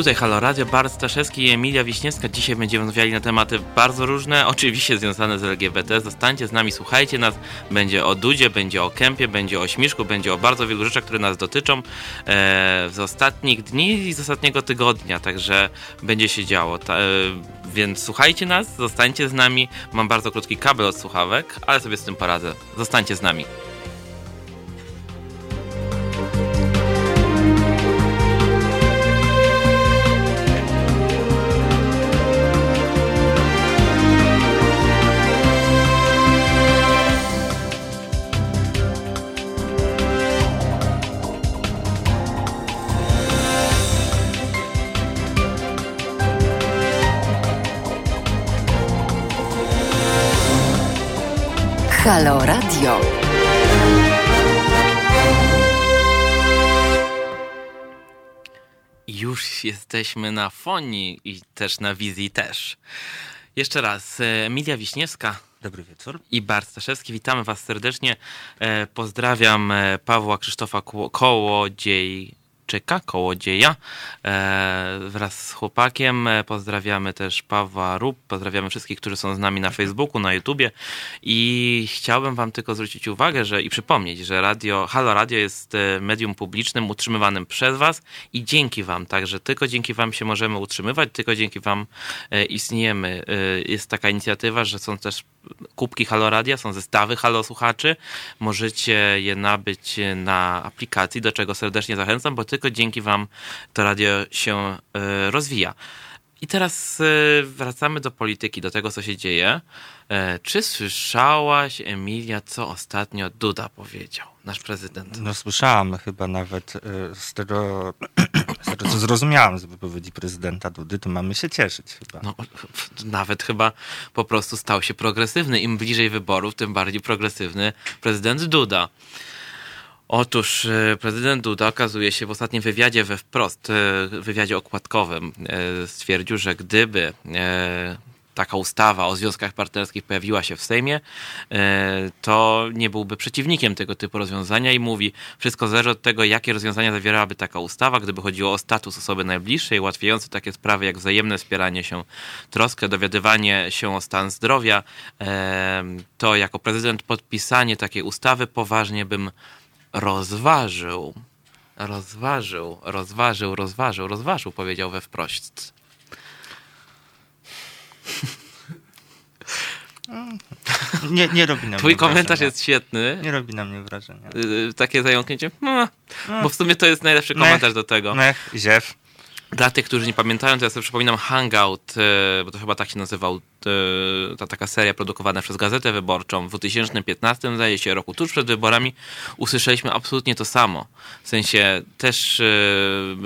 Tutaj Halo Radio, Bart Staszewski i Emilia Wiśniewska. Dzisiaj będziemy rozmawiali na tematy bardzo różne, oczywiście związane z LGBT. Zostańcie z nami, słuchajcie nas. Będzie o Dudzie, będzie o Kempie, będzie o Śmiszku, będzie o bardzo wielu rzeczach, które nas dotyczą z ostatnich dni i z ostatniego tygodnia. Także będzie się działo. Więc słuchajcie nas, zostańcie z nami. Mam bardzo krótki kabel od słuchawek, ale sobie z tym poradzę. Zostańcie z nami. Halo Radio. Już jesteśmy na fonii i też na wizji też. Jeszcze raz, Emilia Wiśniewska. Dobry wieczór. I Bart Staszewski. Witamy was serdecznie. Pozdrawiam Pawła Krzysztofa Kołodzieja wraz z chłopakiem. Pozdrawiamy też Pawła Rup, pozdrawiamy wszystkich, którzy są z nami na Facebooku, na YouTubie i chciałbym wam tylko zwrócić uwagę, że i przypomnieć, że Halo Radio jest medium publicznym utrzymywanym przez was i dzięki wam, także tylko dzięki wam się możemy utrzymywać, tylko dzięki wam istniejemy. Jest taka inicjatywa, że są też kubki Halo Radia, są zestawy Halo Słuchaczy, możecie je nabyć na aplikacji, do czego serdecznie zachęcam, bo tylko dzięki wam to radio się rozwija. I teraz wracamy do polityki, do tego, co się dzieje. Czy słyszałaś, Emilia, co ostatnio Duda powiedział, nasz prezydent? No słyszałam chyba nawet z tego, co zrozumiałam z wypowiedzi prezydenta Dudy, to mamy się cieszyć chyba. No, nawet chyba po prostu stał się progresywny. Im bliżej wyborów, tym bardziej progresywny prezydent Duda. Otóż prezydent Duda okazuje się w ostatnim wywiadzie we Wprost, wywiadzie okładkowym, stwierdził, że gdyby taka ustawa o związkach partnerskich pojawiła się w Sejmie, to nie byłby przeciwnikiem tego typu rozwiązania i mówi, wszystko zależy od tego, jakie rozwiązania zawierałaby taka ustawa, gdyby chodziło o status osoby najbliższej, ułatwiające takie sprawy jak wzajemne wspieranie się, troskę, dowiadywanie się o stan zdrowia, to jako prezydent podpisanie takiej ustawy poważnie bym rozważył, powiedział we Wprost. Nie robi na mnie Twój komentarz wrażenia. Jest świetny. Nie robi na mnie wrażenia. Takie zająknięcie. Bo w sumie to jest najlepszy komentarz do tego. Ziew. Dla tych, którzy nie pamiętają, to ja sobie przypominam Hangout, bo to chyba tak się nazywał, ta taka seria produkowana przez Gazetę Wyborczą w 2015, zdaje się, roku tuż przed wyborami, usłyszeliśmy absolutnie to samo. W sensie też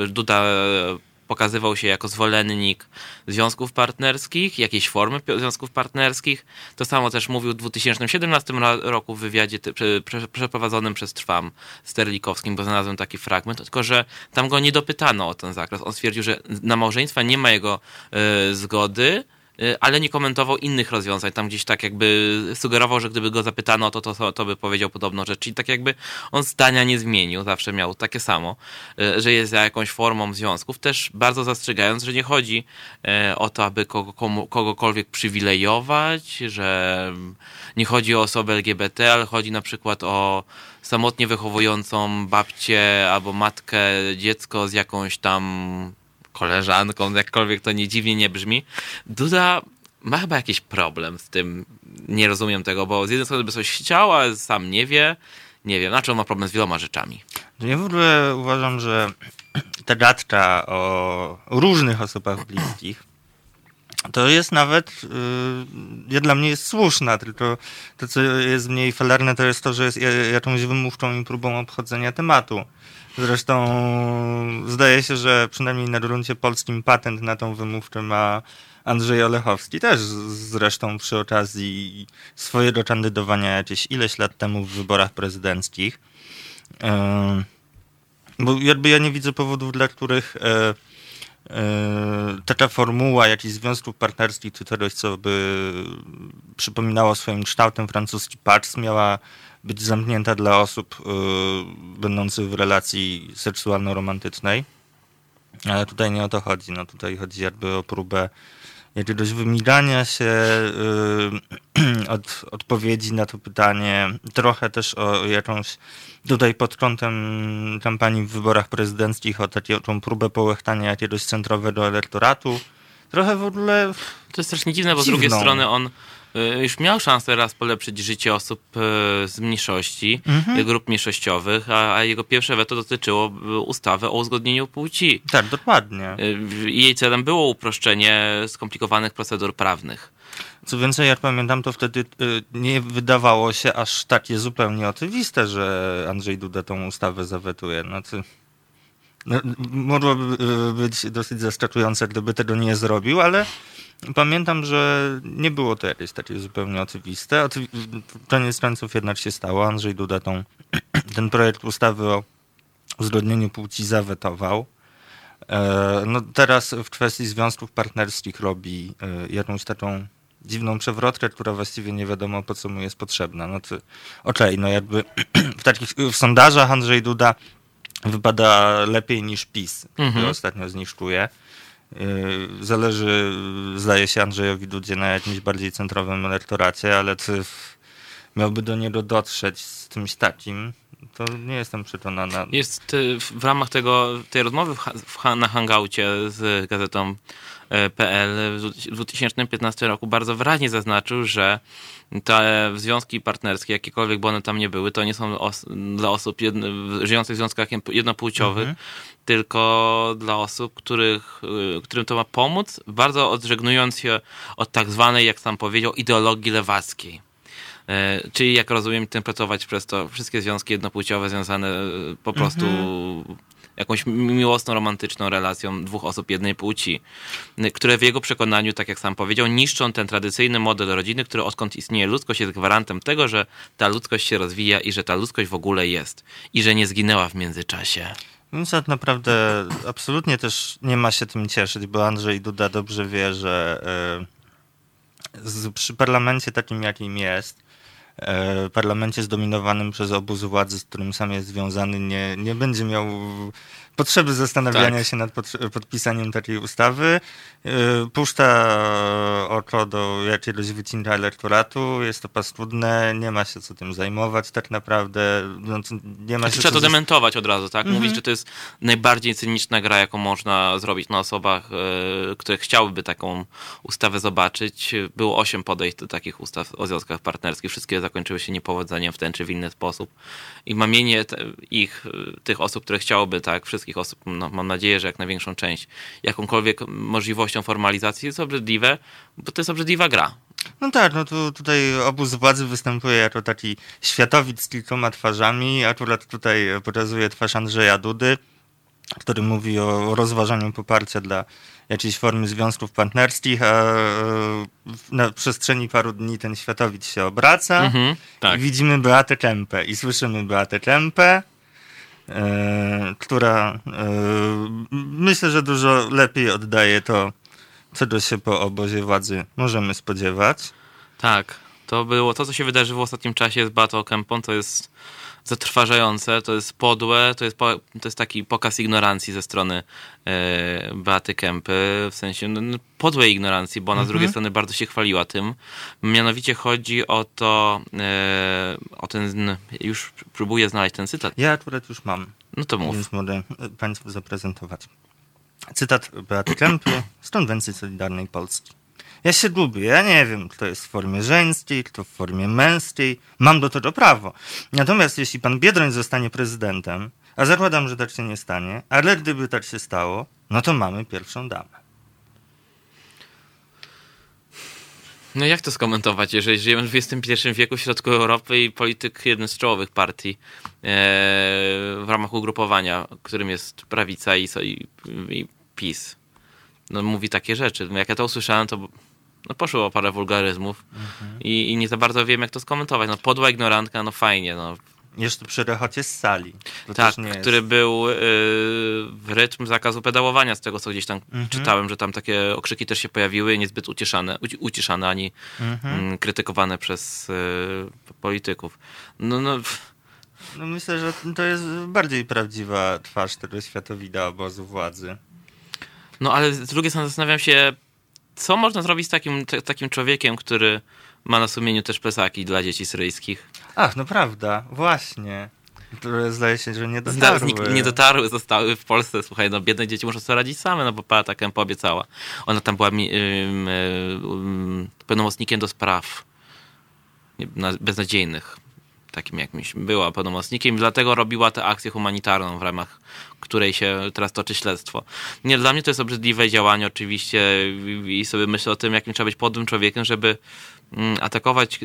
Duda pokazywał się jako zwolennik związków partnerskich, jakiejś formy związków partnerskich. To samo też mówił w 2017 roku w wywiadzie przeprowadzonym przez Trwam Sterlikowskim, bo znalazłem taki fragment, tylko że tam go nie dopytano o ten zakres. On stwierdził, że na małżeństwa nie ma jego zgody, ale nie komentował innych rozwiązań. Tam gdzieś tak jakby sugerował, że gdyby go zapytano, to by powiedział podobną rzecz. Czyli tak jakby on zdania nie zmienił. Zawsze miał takie samo, że jest za jakąś formą związków. Też bardzo zastrzegając, że nie chodzi o to, aby kogokolwiek przywilejować, że nie chodzi o osobę LGBT, ale chodzi na przykład o samotnie wychowującą babcię albo matkę, dziecko z jakąś tam koleżanką, jakkolwiek to nie dziwnie nie brzmi. Duda ma chyba jakiś problem z tym. Nie rozumiem tego, bo z jednej strony by coś chciał, ale sam nie wie. Nie wiem, znaczy on ma problem z wieloma rzeczami. Ja w ogóle uważam, że ta gadka o różnych osobach bliskich to jest nawet, dla mnie jest słuszna, tylko to, co jest mniej falerne, to jest to, że jest jakąś wymówką i próbą obchodzenia tematu. Zresztą zdaje się, że przynajmniej na gruncie polskim patent na tą wymówkę ma Andrzej Olechowski. Też zresztą przy okazji swojego kandydowania jakieś ileś lat temu w wyborach prezydenckich. Bo jakby ja nie widzę powodów, dla których taka formuła jakichś związków partnerskich czy czegoś, co by przypominało swoim kształtem francuski PACS, miała być zamknięta dla osób będących w relacji seksualno-romantycznej. Ale tutaj nie o to chodzi. No tutaj chodzi jakby o próbę jakiegoś wymigania się od odpowiedzi na to pytanie, trochę też o jakąś tutaj pod kątem kampanii w wyborach prezydenckich, o taką próbę połechtania jakiegoś centrowego elektoratu. Trochę w ogóle... To jest strasznie dziwne, bo z drugiej strony on już miał szansę raz polepszyć życie osób z mniejszości, grup mniejszościowych, a jego pierwsze weto dotyczyło ustawy o uzgodnieniu płci. Tak, dokładnie. Jej celem było uproszczenie skomplikowanych procedur prawnych. Co więcej, jak pamiętam, to wtedy nie wydawało się aż takie zupełnie oczywiste, że Andrzej Duda tą ustawę zawetuje. Znaczy... No, mogłoby być dosyć zaskakujące, gdyby tego nie zrobił, ale pamiętam, że nie było to jakieś takie zupełnie oczywiste. Koniec końców jednak się stało. Andrzej Duda ten projekt ustawy o uzgodnieniu płci zawetował. No, teraz w kwestii związków partnerskich robi jakąś taką dziwną przewrotkę, która właściwie nie wiadomo, po co mu jest potrzebna. No, Okej, jakby w sondażach Andrzej Duda wypada lepiej niż PiS, który ostatnio zniszczuje. Zależy, zdaje się, Andrzejowi Dudzie na jakimś bardziej centrowym elektoracie, ale czy miałby do niego dotrzeć z czymś takim, to nie jestem przekonana. Jest w ramach tej rozmowy na Hangoucie z gazetą PL w 2015 roku bardzo wyraźnie zaznaczył, że te związki partnerskie, jakiekolwiek by one tam nie były, to nie są dla osób żyjących w związkach jednopłciowych, tylko dla osób, którym to ma pomóc, bardzo odżegnując się od tak zwanej, jak sam powiedział, ideologii lewackiej. Czyli, jak rozumiem, templetować przez to wszystkie związki jednopłciowe związane po prostu jakąś miłosną, romantyczną relacją dwóch osób jednej płci, które w jego przekonaniu, tak jak sam powiedział, niszczą ten tradycyjny model rodziny, który odkąd istnieje ludzkość jest gwarantem tego, że ta ludzkość się rozwija i że ta ludzkość w ogóle jest i że nie zginęła w międzyczasie. Więc tak naprawdę absolutnie też nie ma się tym cieszyć, bo Andrzej Duda dobrze wie, że przy parlamencie takim, jakim jest, parlamencie zdominowanym przez obóz władzy, z którym sam jest związany, nie będzie miał potrzeby zastanawiania się nad podpisaniem takiej ustawy. Puszcza oko do jakiegoś wycinka elektoratu, jest to paskudne, nie ma się co tym zajmować tak naprawdę. No, nie ma się trzeba to dementować od razu, tak? Mówić, że to jest najbardziej cyniczna gra, jaką można zrobić na osobach, które chciałyby taką ustawę zobaczyć. Było 8 podejść do takich ustaw o związkach partnerskich. Wszystkie zakończyły się niepowodzeniem w ten czy w inny sposób. I mamienie tych osób, które chciałyby, tak, wszystkich osób, no, mam nadzieję, że jak największą część, jakąkolwiek możliwością formalizacji jest obrzydliwe, bo to jest obrzydliwa gra. No tak, no tutaj obóz władzy występuje jako taki światowic z kilkoma twarzami. Akurat tutaj pokazuje twarz Andrzeja Dudy, który mówi o rozważaniu poparcia dla jakiejś formy związków partnerskich, a na przestrzeni paru dni ten światowic się obraca. I widzimy Beatę Kempę i słyszymy Beatę Kempę, która myślę, że dużo lepiej oddaje to, czego się po obozie władzy możemy spodziewać. Tak, to było to, co się wydarzyło w ostatnim czasie z Beatą Kempą, to jest zatrważające, to jest podłe, to jest taki pokaz ignorancji ze strony Beaty Kempy, w sensie podłej ignorancji, bo ona z drugiej strony bardzo się chwaliła tym. Mianowicie chodzi o to, o ten, już próbuję znaleźć ten cytat. Ja akurat już mam. No to mów. Więc mogę państwu zaprezentować. Cytat Beaty Kempy z Konwencji Solidarnej Polski. Ja się gubię, ja nie wiem, kto jest w formie żeńskiej, kto w formie męskiej. Mam do tego prawo. Natomiast jeśli pan Biedroń zostanie prezydentem, a zakładam, że tak się nie stanie, ale gdyby tak się stało, no to mamy pierwszą damę. No jak to skomentować, jeżeli żyjemy w XXI wieku w środku Europy i polityk jednej z czołowych partii w ramach ugrupowania, którym jest prawica i PiS. No, mówi takie rzeczy. Jak ja to usłyszałem, to no, poszło o parę wulgaryzmów i nie za bardzo wiem, jak to skomentować. No, podła ignorantka, no fajnie. No. Jeszcze przy rechocie z sali. To tak, który jest. Był w rytm zakazu pedałowania, z tego, co gdzieś tam czytałem, że tam takie okrzyki też się pojawiły, niezbyt uciszane ani krytykowane przez polityków. No, myślę, że to jest bardziej prawdziwa twarz tego światowida obozu władzy. No ale z drugiej strony zastanawiam się, co można zrobić z takim człowiekiem, który ma na sumieniu też plecaki dla dzieci syryjskich. Ach, no prawda, właśnie. Które zdaje się, że nie dotarły. Nie dotarły, zostały w Polsce. Słuchaj, no biedne dzieci muszą sobie radzić same, no bo Pała taką poobiecała. Ona tam była pełnomocnikiem do spraw beznadziejnych. Takim jakimś. Była pełnomocnikiem, dlatego robiła tę akcję humanitarną, w ramach której się teraz toczy śledztwo. Nie, dla mnie to jest obrzydliwe działanie oczywiście i sobie myślę o tym, jakim trzeba być podłym człowiekiem, żeby atakować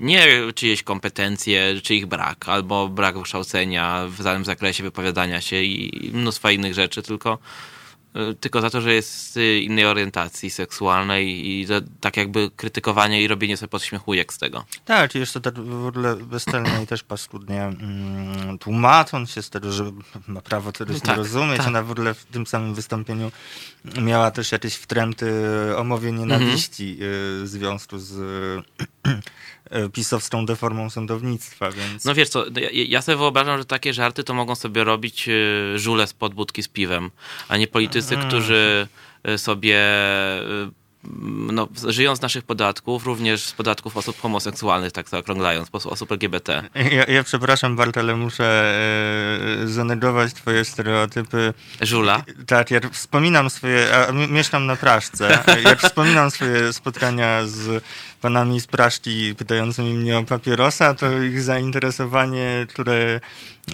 nie czyjeś kompetencje, czy ich brak, albo brak wykształcenia w danym zakresie wypowiadania się i mnóstwa innych rzeczy, tylko za to, że jest z innej orientacji seksualnej i tak jakby krytykowanie i robienie sobie podśmiechujek z tego. Tak, jest to tak w ogóle bezcelne i też paskudnie tłumacząc się z tego, że ma prawo czegoś nie rozumieć. Tak. Ona w ogóle w tym samym wystąpieniu miała też jakieś wtręty o mowie nienawiści w związku z pisowską deformą sądownictwa, więc... No wiesz co, ja sobie wyobrażam, że takie żarty to mogą sobie robić żule spod budki z piwem, a nie politycy, którzy sobie... No, żyją z naszych podatków, również z podatków osób homoseksualnych, tak zaokrąglając, osób LGBT. Ja przepraszam, Bart, ale muszę zanegować twoje stereotypy. Żula? Tak, ja wspominam swoje... mieszkam na Praszce. Jak wspominam swoje spotkania z panami z Praszki pytającymi mnie o papierosa, to ich zainteresowanie, które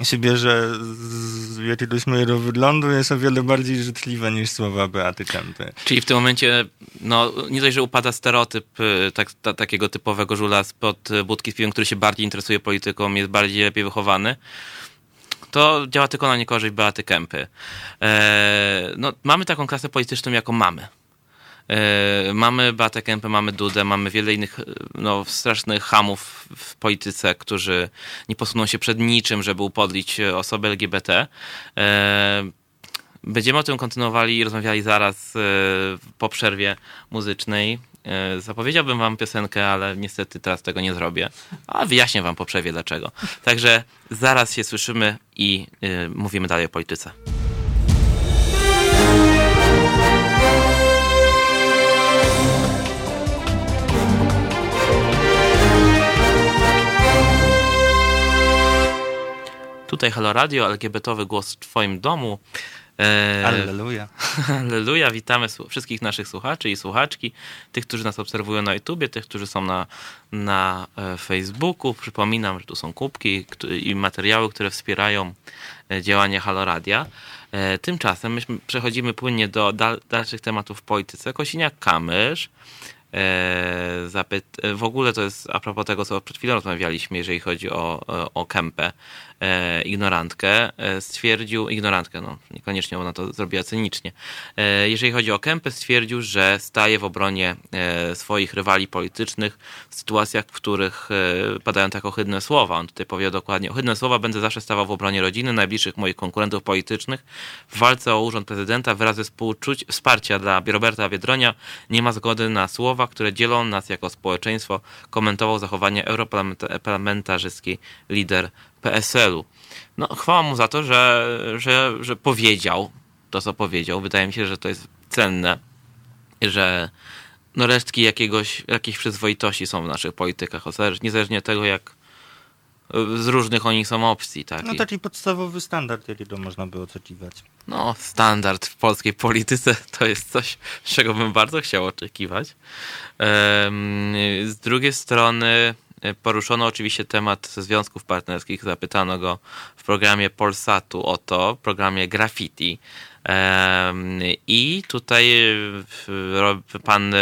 się bierze z jakiegoś mojego wyglądu, jest o wiele bardziej życzliwe niż słowa Beaty Kępy. Czyli w tym momencie, no nie dość, że upada stereotyp takiego typowego żula spod budki z piwem, który się bardziej interesuje polityką, jest bardziej lepiej wychowany, to działa tylko na niekorzyść Beaty Kępy. No, mamy taką klasę polityczną, jaką mamy. Mamy Beatę Kępę, mamy Dudę, mamy wiele innych no, strasznych chamów w polityce, którzy nie posuną się przed niczym, żeby upodlić osoby LGBT. Będziemy o tym kontynuowali i rozmawiali zaraz po przerwie muzycznej. Zapowiedziałbym wam piosenkę, ale niestety teraz tego nie zrobię. A wyjaśnię wam po przerwie dlaczego. Także zaraz się słyszymy i mówimy dalej o polityce. Tutaj Halo Radio, LGBT-owy głos w twoim domu. Alleluja. Alleluja. Witamy wszystkich naszych słuchaczy i słuchaczki. Tych, którzy nas obserwują na YouTubie, tych, którzy są na Facebooku. Przypominam, że tu są kubki i materiały, które wspierają działanie Halo Radia. Tymczasem my przechodzimy płynnie do dalszych tematów w polityce. Kosiniak-Kamysz. W ogóle to jest a propos tego, co przed chwilą rozmawialiśmy, jeżeli chodzi o Kępę, ignorantkę, stwierdził, no niekoniecznie ona to zrobiła cynicznie, jeżeli chodzi o Kępę, stwierdził, że staje w obronie swoich rywali politycznych w sytuacjach, w których padają tak ohydne słowa. On tutaj powiedział dokładnie: ohydne słowa, będę zawsze stawał w obronie rodziny, najbliższych moich konkurentów politycznych. W walce o urząd prezydenta wyrazy wsparcia dla Roberta Biedronia, nie ma zgody na słowa, które dzielą nas jako społeczeństwo, komentował zachowanie europarlamentarzyski lider PSL-u. No, chwała mu za to, że powiedział to, co powiedział. Wydaje mi się, że to jest cenne, że no, resztki jakiejś przyzwoitości są w naszych politykach, niezależnie od tego, jak z różnych oni są opcji. No taki podstawowy standard, jakiego można by oczekiwać. No standard w polskiej polityce to jest coś, czego bym bardzo chciał oczekiwać. Z drugiej strony poruszono oczywiście temat związków partnerskich. Zapytano go w programie Polsatu o to, w programie Graffiti. I tutaj pan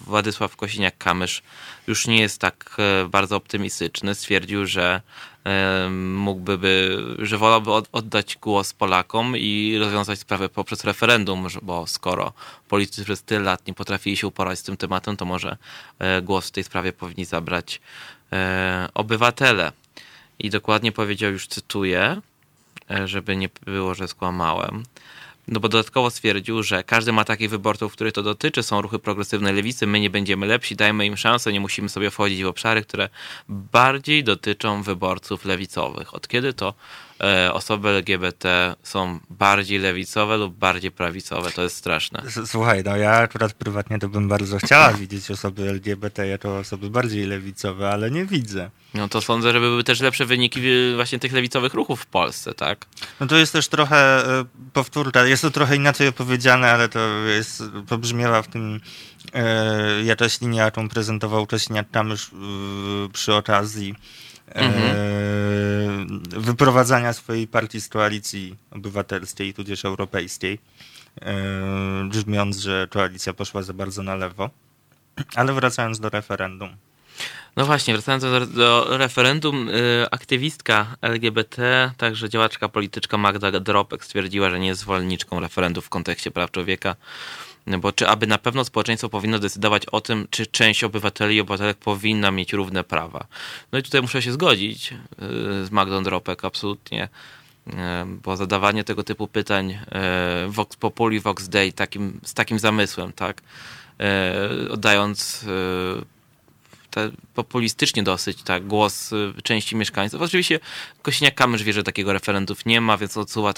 Władysław Kosiniak-Kamysz już nie jest tak bardzo optymistyczny. Stwierdził, że że wolałby oddać głos Polakom i rozwiązać sprawę poprzez referendum, bo skoro politycy przez tyle lat nie potrafili się uporać z tym tematem, to może głos w tej sprawie powinni zabrać obywatele. I dokładnie powiedział, już cytuję, żeby nie było, że skłamałem. No bo dodatkowo stwierdził, że każdy ma takich wyborców, których to dotyczy, są ruchy progresywnej lewicy, my nie będziemy lepsi, dajmy im szansę, nie musimy sobie wchodzić w obszary, które bardziej dotyczą wyborców lewicowych. Od kiedy to osoby LGBT są bardziej lewicowe lub bardziej prawicowe. To jest straszne. Słuchaj, no ja akurat prywatnie to bym bardzo chciała widzieć osoby LGBT jako osoby bardziej lewicowe, ale nie widzę. No to sądzę, że były też lepsze wyniki właśnie tych lewicowych ruchów w Polsce, tak? No to jest też trochę powtórka. Jest to trochę inaczej opowiedziane, ale to jest, pobrzmiewa w tym jakaś linia, jaką prezentował Kosiniak-Kamysz przy okazji wyprowadzania swojej partii z koalicji obywatelskiej, tudzież europejskiej, brzmiąc, że koalicja poszła za bardzo na lewo. Ale wracając do referendum. No właśnie, wracając do referendum, aktywistka LGBT, także działaczka polityczka Magda Dropek stwierdziła, że nie jest zwolenniczką referendum w kontekście praw człowieka. Bo czy aby na pewno społeczeństwo powinno decydować o tym, czy część obywateli i obywatelek powinna mieć równe prawa. No i tutaj muszę się zgodzić z Magdą Dropek, absolutnie. Bo zadawanie tego typu pytań Vox Populi, Vox Dei z takim zamysłem, tak, oddając populistycznie dosyć tak, głos części mieszkańców. Oczywiście Kosiniak-Kamysz wie, że takiego referendum nie ma, więc odsuwa w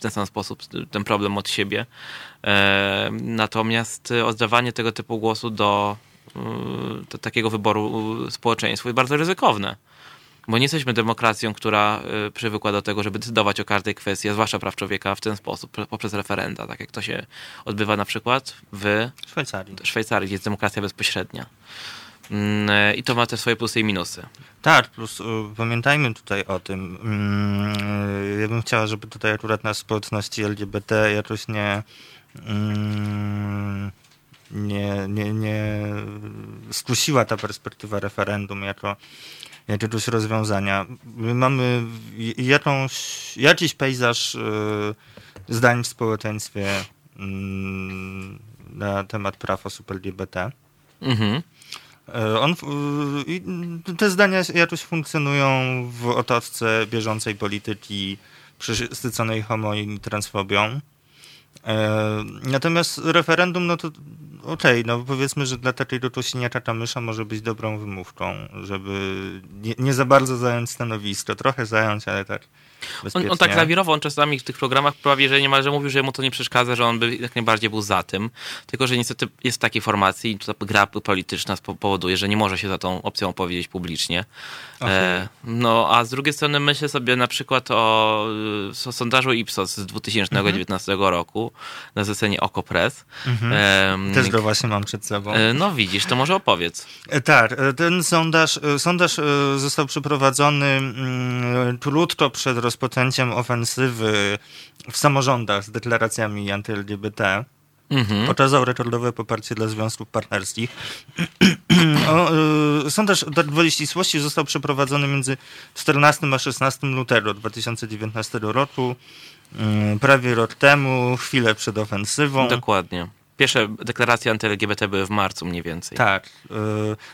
ten sam sposób ten problem od siebie. Natomiast oddawanie tego typu głosu do takiego wyboru społeczeństwu jest bardzo ryzykowne. Bo nie jesteśmy demokracją, która przywykła do tego, żeby decydować o każdej kwestii, zwłaszcza praw człowieka w ten sposób, poprzez referenda, tak jak to się odbywa na przykład w Szwajcarii, gdzie jest demokracja bezpośrednia. I to ma też swoje plusy i minusy. Tak, plus pamiętajmy tutaj o tym. Ja bym chciała, żeby tutaj akurat na społeczności LGBT jakoś nie skusiła ta perspektywa referendum jako jakiegoś rozwiązania. My mamy jakiś pejzaż zdań w społeczeństwie na temat praw osób LGBT. Mhm. Te zdania jakoś funkcjonują w otoczce bieżącej polityki przysyconej homo i transfobią. Natomiast referendum, no to okej, no powiedzmy, że dla takiego Kosiniaka-Kamysza może być dobrą wymówką, żeby nie za bardzo zająć stanowisko, trochę zająć, ale tak bezpiecznie. On tak lawirował, on czasami w tych programach prawie, że niemalże mówił, że mu to nie przeszkadza, że on by jak najbardziej był za tym, tylko że niestety jest w takiej formacji i ta gra polityczna powoduje, że nie może się za tą opcją opowiedzieć publicznie. Okay. No a z drugiej strony myślę sobie na przykład o sondażu Ipsos z 2019 roku na zlecenie Oko Press. Też go właśnie mam przed sobą. No widzisz, to może opowiedz. Tak, ten sondaż został przeprowadzony krótko przed rozpoczęciem ofensywy w samorządach z deklaracjami anty-LGBT. Pokazał rekordowe poparcie dla związków partnerskich. Sondaż gwoli ścisłości został przeprowadzony między 14 a 16 lutego 2019 roku, prawie rok temu, chwilę przed ofensywą. Dokładnie. Pierwsze deklaracje anty-LGBT były w marcu mniej więcej. Tak.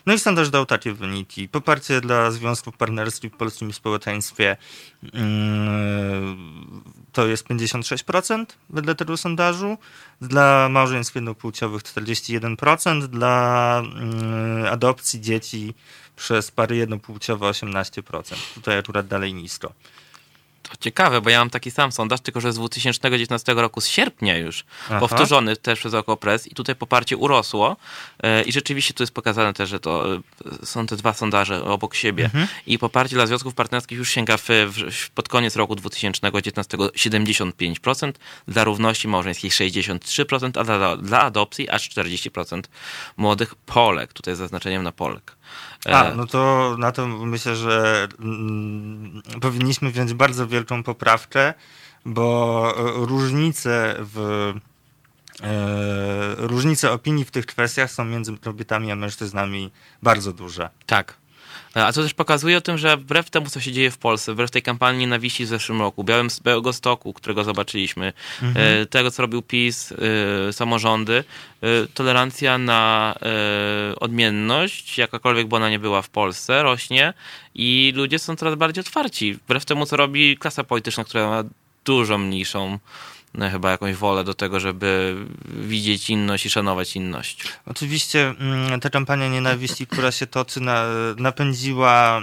No i sondaż dał takie wyniki. Poparcie dla związków partnerskich w polskim społeczeństwie to jest 56% wedle tego sondażu. Dla małżeństw jednopłciowych 41%. Dla adopcji dzieci przez pary jednopłciowe 18%. Tutaj akurat dalej nisko. To ciekawe, bo ja mam taki sam sondaż, tylko że z 2019 roku, z sierpnia już, powtórzony też przez Oko Press i tutaj poparcie urosło i rzeczywiście tu jest pokazane też, że to są te dwa sondaże obok siebie i poparcie dla związków partnerskich już sięga pod koniec roku 2019 75%, dla równości małżeńskiej 63%, a dla adopcji aż 40% młodych Polek, tutaj z zaznaczeniem na Polek. No to na to myślę, że powinniśmy wziąć bardzo wielką poprawkę, bo różnice opinii w tych kwestiach są między kobietami a mężczyznami bardzo duże. Tak. A to też pokazuje o tym, że wbrew temu, co się dzieje w Polsce, wbrew tej kampanii nienawiści w zeszłym roku, Białegostoku, którego zobaczyliśmy, tego, co robił PiS, samorządy, tolerancja na odmienność, jakakolwiek by ona nie była w Polsce, rośnie i ludzie są coraz bardziej otwarci. Wbrew temu, co robi klasa polityczna, która ma dużo mniejszą chyba jakąś wolę do tego, żeby widzieć inność i szanować inność. Oczywiście ta kampania nienawiści, która się toczy, napędziła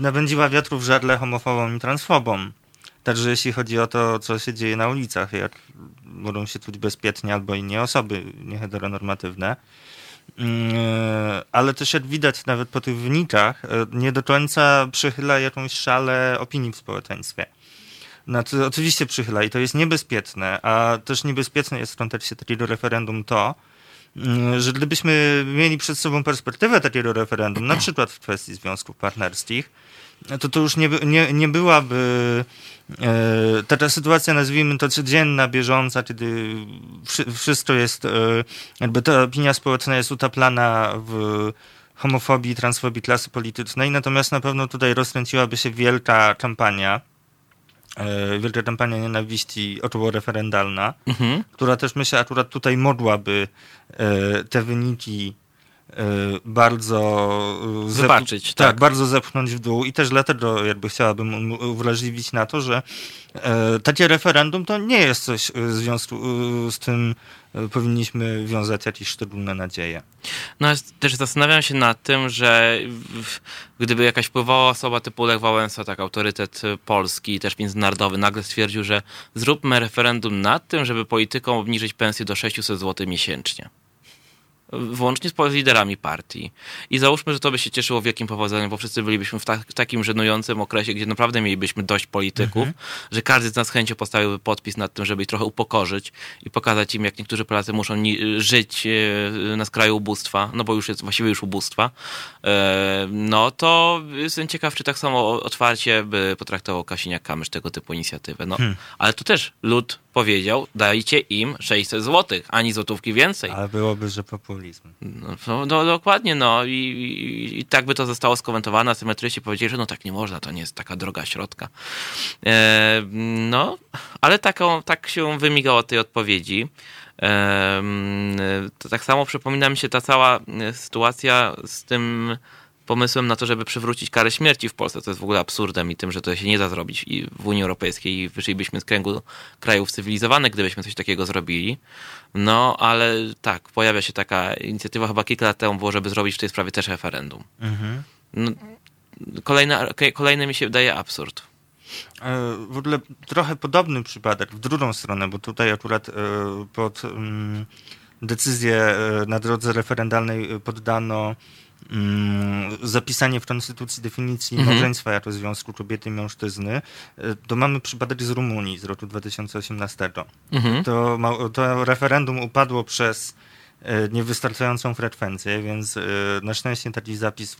napędziła wiatru w żagle homofobom i transfobom. Także jeśli chodzi o to, co się dzieje na ulicach, jak mogą się czuć bezpiecznie albo inne osoby nieheteronormatywne. Ale też jak widać nawet po tych wynikach, nie do końca przychyla jakąś szalę opinii w społeczeństwie. Znaczy, oczywiście przychyla i to jest niebezpieczne, a też niebezpieczne jest w kontekście takiego referendum to, że gdybyśmy mieli przed sobą perspektywę takiego referendum, na przykład w kwestii związków partnerskich, to już nie byłaby taka sytuacja, nazwijmy to codzienna, bieżąca, kiedy wszystko jest, jakby ta opinia społeczna jest utaplana w homofobii, transfobii klasy politycznej, natomiast na pewno tutaj rozkręciłaby się wielka kampania nienawiści okołoreferendalna, która też myślę akurat tutaj mogłaby te wyniki bardzo zobaczyć, tak, bardzo zepchnąć w dół i też dlatego jakby chciałabym uwrażliwić na to, że takie referendum to nie jest coś w związku z tym powinniśmy wiązać jakieś szczególne nadzieje. No też zastanawiam się nad tym, że gdyby jakaś wpływała osoba typu Lech Wałęsa, tak autorytet polski i też międzynarodowy, nagle stwierdził, że zróbmy referendum nad tym, żeby politykom obniżyć pensję do 600 zł miesięcznie. Włącznie z liderami partii. I załóżmy, że to by się cieszyło wielkim powodzeniem, bo wszyscy bylibyśmy w takim żenującym okresie, gdzie naprawdę mielibyśmy dość polityków, że każdy z nas chęcią postawiłby podpis nad tym, żeby ich trochę upokorzyć i pokazać im, jak niektórzy Polacy muszą żyć na skraju ubóstwa, no bo już jest właściwie już ubóstwa. No to jestem ciekaw, czy tak samo otwarcie by potraktował Kosiniak-Kamysz tego typu inicjatywę. No, ale tu też lud powiedział, dajcie im 600 zł, ani złotówki więcej. Ale byłoby, że populizm. No dokładnie, no i tak by to zostało skomentowane, a symetryści powiedzieli, że no tak nie można, to nie jest taka droga środka. No, ale tak się wymigało od tej odpowiedzi. To tak samo przypomina mi się ta cała sytuacja z tym pomysłem na to, żeby przywrócić karę śmierci w Polsce. To jest w ogóle absurdem i tym, że to się nie da zrobić i w Unii Europejskiej i wyszlibyśmy z kręgu krajów cywilizowanych, gdybyśmy coś takiego zrobili. No, ale tak, pojawia się taka inicjatywa, chyba kilka lat temu było, żeby zrobić w tej sprawie też referendum. No, kolejny mi się wydaje absurd. W ogóle trochę podobny przypadek w drugą stronę, bo tutaj akurat pod decyzję na drodze referendalnej poddano zapisanie w konstytucji definicji małżeństwa jako związku kobiety i mężczyzny, to mamy przypadek z Rumunii z roku 2018. To referendum upadło przez niewystarczającą frekwencję, więc na szczęście taki zapis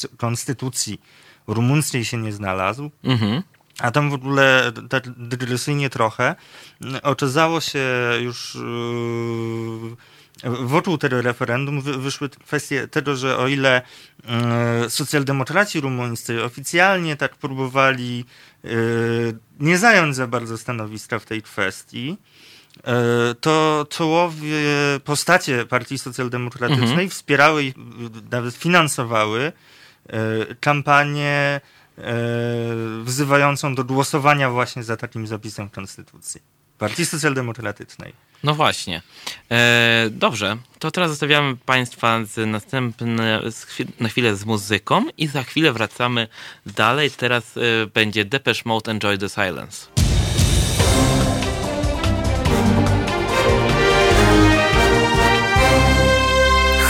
w konstytucji rumuńskiej się nie znalazł. A tam w ogóle tak dygresyjnie trochę okazało się już... Wokół tego referendum wyszły kwestie tego, że o ile socjaldemokraci rumuńscy oficjalnie tak próbowali nie zająć za bardzo stanowiska w tej kwestii, to czołowie postacie Partii Socjaldemokratycznej wspierały i nawet finansowały kampanię wzywającą do głosowania właśnie za takim zapisem w konstytucji Partii Socjaldemokratycznej. No właśnie. Dobrze, to teraz zostawiamy Państwa na chwilę z muzyką i za chwilę wracamy dalej. Teraz będzie Depeche Mode, Enjoy the Silence.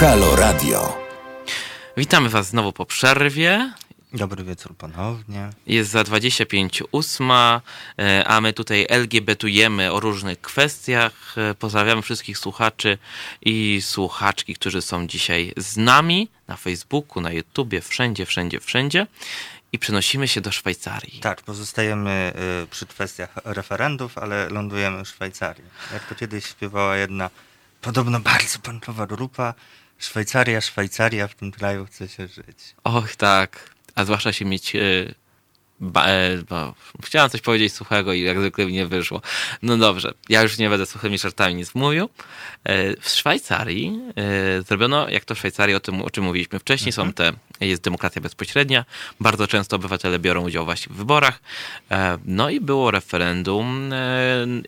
Halo Radio. Witamy Was znowu po przerwie. Dobry wieczór ponownie. Jest za 8:25, a my tutaj LGBTujemy o różnych kwestiach. Pozdrawiamy wszystkich słuchaczy i słuchaczki, którzy są dzisiaj z nami na Facebooku, na YouTubie, wszędzie. I przenosimy się do Szwajcarii. Tak, pozostajemy przy kwestiach referendów, ale lądujemy w Szwajcarii. Jak to kiedyś śpiewała jedna podobno bardzo punkowa grupa, Szwajcaria, w tym kraju chce się żyć. Och tak. A zwłaszcza się mieć... chciałem coś powiedzieć suchego i jak zwykle mi nie wyszło. No dobrze, ja już nie będę suchymi żartami nic mówił. W Szwajcarii zrobiono, jak to w Szwajcarii, o czym mówiliśmy wcześniej, jest demokracja bezpośrednia, bardzo często obywatele biorą udział właśnie w wyborach. No i było referendum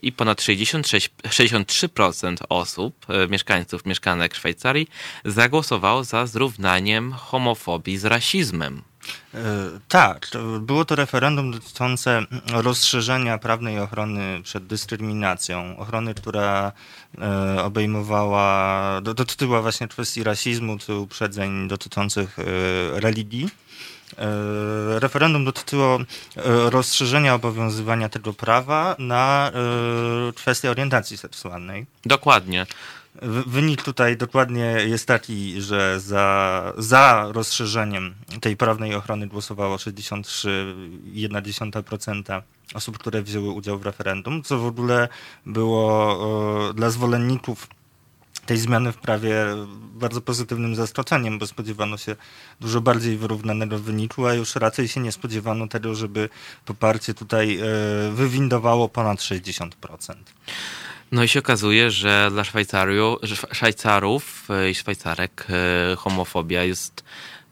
i ponad 63% osób, mieszkanek Szwajcarii zagłosowało za zrównaniem homofobii z rasizmem. Tak, było to referendum dotyczące rozszerzenia prawnej ochrony przed dyskryminacją. Ochrony, która obejmowała, dotyczyła właśnie kwestii rasizmu czy uprzedzeń dotyczących religii. Referendum dotyczyło rozszerzenia obowiązywania tego prawa na kwestię orientacji seksualnej. Dokładnie. Wynik tutaj dokładnie jest taki, że za rozszerzeniem tej prawnej ochrony głosowało 63,1% osób, które wzięły udział w referendum, co w ogóle było dla zwolenników tej zmiany w prawie bardzo pozytywnym zaskoczeniem, bo spodziewano się dużo bardziej wyrównanego wyniku, a już raczej się nie spodziewano tego, żeby poparcie tutaj wywindowało ponad 60%. No i się okazuje, że dla Szwajcarów i Szwajcarek homofobia jest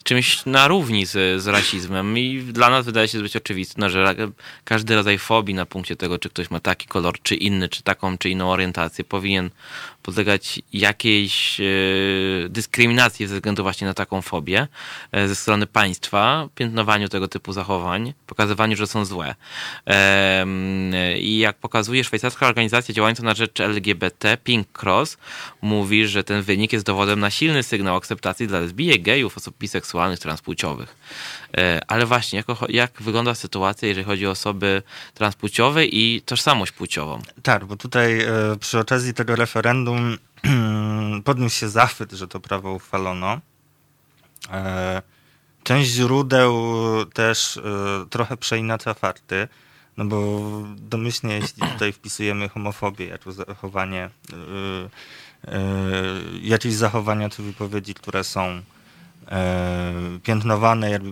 czymś na równi z rasizmem i dla nas wydaje się być oczywiste, że każdy rodzaj fobii na punkcie tego, czy ktoś ma taki kolor, czy inny, czy taką, czy inną orientację, powinien podlegać jakiejś dyskryminacji ze względu właśnie na taką fobię ze strony państwa, piętnowaniu tego typu zachowań, pokazywaniu, że są złe. I jak pokazuje szwajcarska organizacja działająca na rzecz LGBT, Pink Cross, mówi, że ten wynik jest dowodem na silny sygnał akceptacji dla lesbijek, gejów, osób biseksualnych, transpłciowych. Ale właśnie, jak wygląda sytuacja, jeżeli chodzi o osoby transpłciowe i tożsamość płciową? Tak, bo tutaj przy okazji tego referendum podniósł się zachwyt, że to prawo uchwalono. Część źródeł też trochę przeinacza fakty, no bo domyślnie, jeśli tutaj wpisujemy homofobię jako zachowanie, jakieś zachowania czy wypowiedzi, które są piętnowane, jakby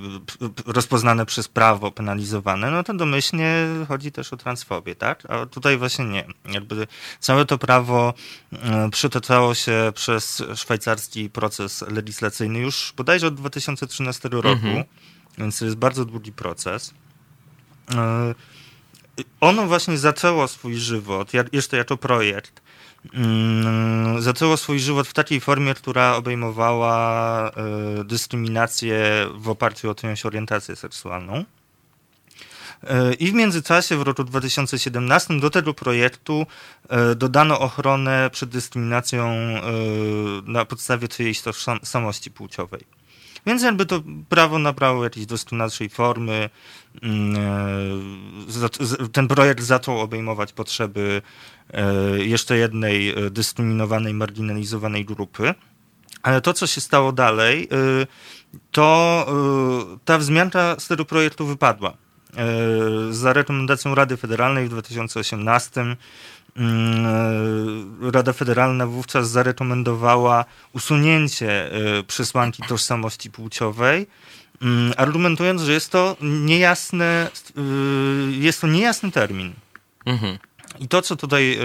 rozpoznane przez prawo, penalizowane, no to domyślnie chodzi też o transfobię, tak? A tutaj właśnie nie. Jakby całe to prawo przytaczało się przez szwajcarski proces legislacyjny już bodajże od 2013 roku, więc to jest bardzo długi proces. Ono właśnie zaczęło swój żywot, jeszcze jako projekt, zaczęło swój żywot w takiej formie, która obejmowała dyskryminację w oparciu o czyjąś orientację seksualną. I w międzyczasie w roku 2017 do tego projektu dodano ochronę przed dyskryminacją na podstawie czyjejś tożsamości płciowej. Więc jakby to prawo nabrało jakiejś doskonalszej formy. Ten projekt zaczął obejmować potrzeby jeszcze jednej dyskryminowanej, marginalizowanej grupy. Ale to, co się stało dalej, to ta wzmianka z tego projektu wypadła. Za rekomendacją Rady Federalnej w 2018 Rada Federalna wówczas zarekomendowała usunięcie przesłanki tożsamości płciowej, argumentując, że jest to niejasny termin. I to, co tutaj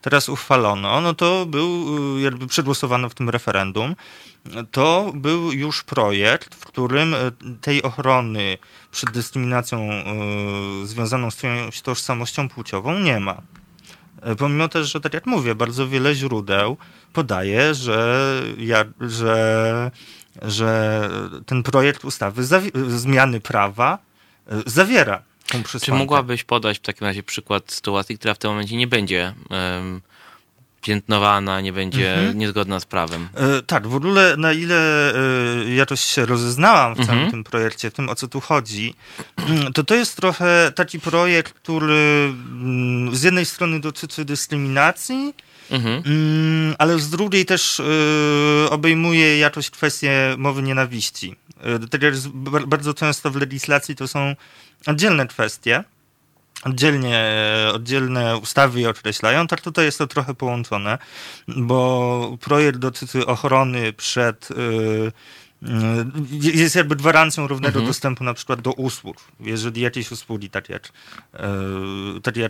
teraz uchwalono, no to był, jakby przegłosowano w tym referendum, to był już projekt, w którym tej ochrony przed dyskryminacją związaną z czyjąś tożsamością płciową nie ma. Pomimo też, że tak jak mówię, bardzo wiele źródeł podaje, że ten projekt ustawy, zmiany prawa zawiera tą przesłankę. Czy mogłabyś podać w takim razie przykład sytuacji, która w tym momencie nie będzie piętnowana, nie będzie niezgodna z prawem? Tak, w ogóle na ile jakoś się rozeznałam w całym tym projekcie, w tym, o co tu chodzi, to jest trochę taki projekt, który z jednej strony dotyczy dyskryminacji, ale z drugiej też obejmuje jakoś kwestię mowy nienawiści. Tak jak bardzo często w legislacji to są oddzielne kwestie, oddzielne ustawy je określają, tak tutaj jest to trochę połączone, bo projekt dotyczy ochrony przed, jest jakby gwarancją równego dostępu na przykład do usług. Jeżeli jakieś usługi, tak jak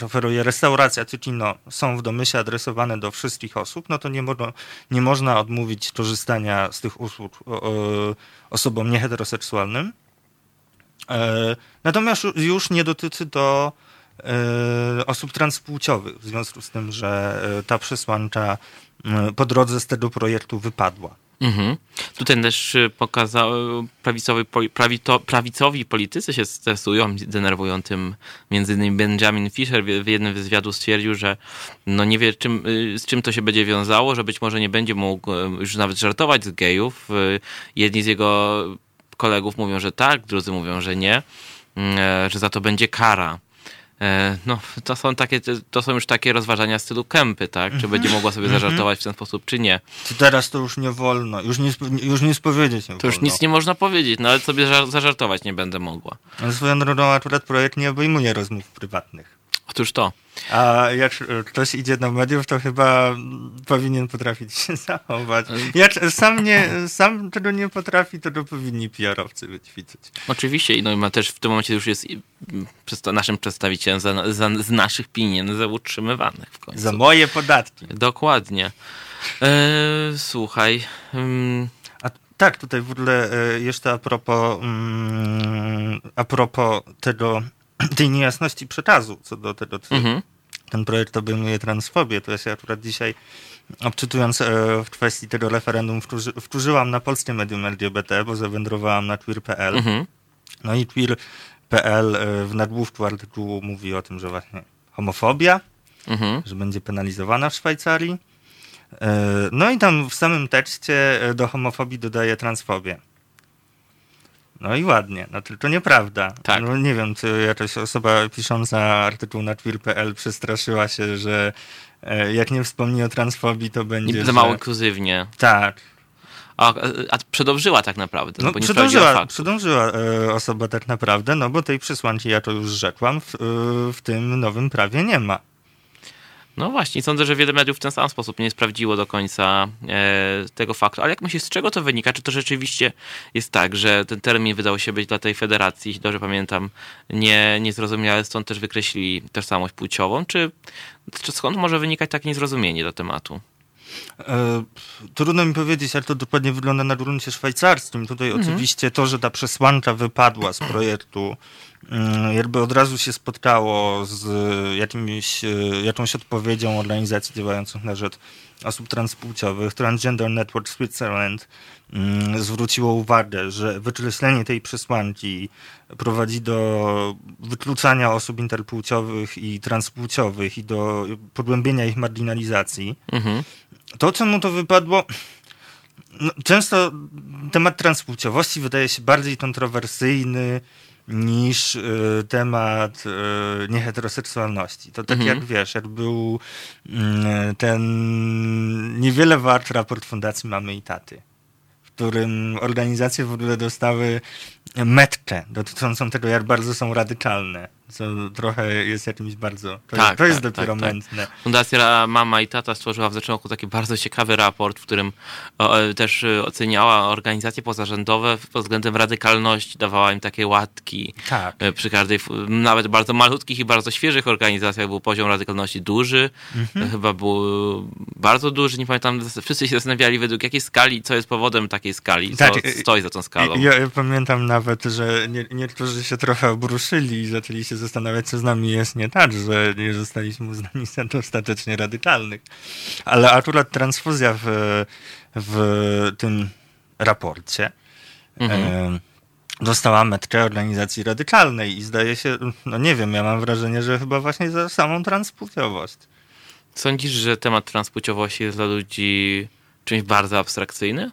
oferuje restauracja czy kino, są w domyśle adresowane do wszystkich osób, no to nie można odmówić korzystania z tych usług osobom nieheteroseksualnym. Natomiast już nie dotyczy to osób transpłciowych, w związku z tym, że ta przesłanka po drodze z tego projektu wypadła. Mhm. Tutaj też prawicowi politycy się stresują, denerwują tym. Między innymi Benjamin Fischer w jednym z wywiadów stwierdził, że no nie wie z czym to się będzie wiązało, że być może nie będzie mógł już nawet żartować z gejów. Jedni z jego kolegów mówią, że tak, drudzy mówią, że nie, że za to będzie kara. No, to są już takie rozważania w stylu Kępy, tak? Czy będzie mogła sobie zażartować w ten sposób, czy nie. Czy teraz to już nie wolno, już nic powiedzieć nie wolno. To już nic nie można powiedzieć, no ale sobie zażartować nie będę mogła. Ale swoją drogą akurat projekt nie obejmuje rozmów prywatnych. Otóż to. A jak ktoś idzie do mediów, to chyba powinien potrafić się zachować. Jak sam tego nie potrafi, to powinni PR-owcy wyćwiczyć. Oczywiście. No i ma też w tym momencie już jest naszym przedstawicielem z naszych pieniędzy utrzymywanych w końcu. Za moje podatki. Dokładnie. Słuchaj... Tak, tutaj w ogóle jeszcze a propos tej niejasności przekazu co do tego, czy ten projekt obejmuje transfobię. To ja się akurat dzisiaj, odczytując w kwestii tego referendum, wkurzyłam na polskie medium LGBT, bo zawędrowałam na queer.pl. No i queer.pl w nagłówku artykułu mówi o tym, że właśnie homofobia, że będzie penalizowana w Szwajcarii. No i tam w samym tekście do homofobii dodaje transfobię. No i ładnie, no tylko nieprawda. Tak. No, nie wiem, czy jakaś osoba pisząca artykuł na queer.pl przestraszyła się, że jak nie wspomni o transfobii, to będzie... I za mało inkluzywnie. Tak. A przedobrzyła tak naprawdę, no, bo nie sprawdziła Przedobrzyła osoba tak naprawdę, no bo tej przesłanki, ja to już rzekłam, w tym nowym prawie nie ma. No właśnie, sądzę, że wiele mediów w ten sam sposób nie sprawdziło do końca tego faktu. Ale jak myślisz, z czego to wynika? Czy to rzeczywiście jest tak, że ten termin wydał się być dla tej federacji, jeśli dobrze pamiętam, niezrozumiały, stąd też wykreślili tożsamość płciową? Czy skąd może wynikać takie niezrozumienie do tematu? Trudno mi powiedzieć, jak to dokładnie wygląda na gruncie szwajcarskim. Tutaj oczywiście to, że ta przesłanka wypadła z projektu, jakby od razu się spotkało z jakąś odpowiedzią organizacji działających na rzecz osób transpłciowych. Transgender Network Switzerland zwróciło uwagę, że wykreślenie tej przesłanki prowadzi do wykluczania osób interpłciowych i transpłciowych i do pogłębienia ich marginalizacji. To, czemu to wypadło... No, często temat transpłciowości wydaje się bardziej kontrowersyjny niż temat nieheteroseksualności. To tak jak wiesz, jak był ten niewiele wart raport Fundacji Mamy i Taty, w którym organizacje w ogóle dostały metkę dotyczącą tego, jak bardzo są radykalne. Co trochę jest jakimś bardzo... To jest dopiero mętne. Fundacja Mama i Tata stworzyła w zeszłym roku taki bardzo ciekawy raport, w którym też oceniała organizacje pozarządowe pod względem radykalności. Dawała im takie łatki. Tak. Przy każdej, nawet bardzo malutkich i bardzo świeżych organizacjach był poziom radykalności duży. Chyba był bardzo duży. Nie pamiętam, wszyscy się zastanawiali według jakiej skali, co jest powodem takiej skali, co stoi za tą skalą. Ja pamiętam nawet, że niektórzy się trochę obruszyli i zaczęli się zastanawiać, co z nami jest nie tak, że nie zostaliśmy uznani za dostatecznie radykalnych. Ale akurat transfuzja w tym raporcie dostała metkę organizacji radykalnej i zdaje się, no nie wiem, ja mam wrażenie, że chyba właśnie za samą transpłciowość. Sądzisz, że temat transpłciowości jest dla ludzi czymś bardzo abstrakcyjnym?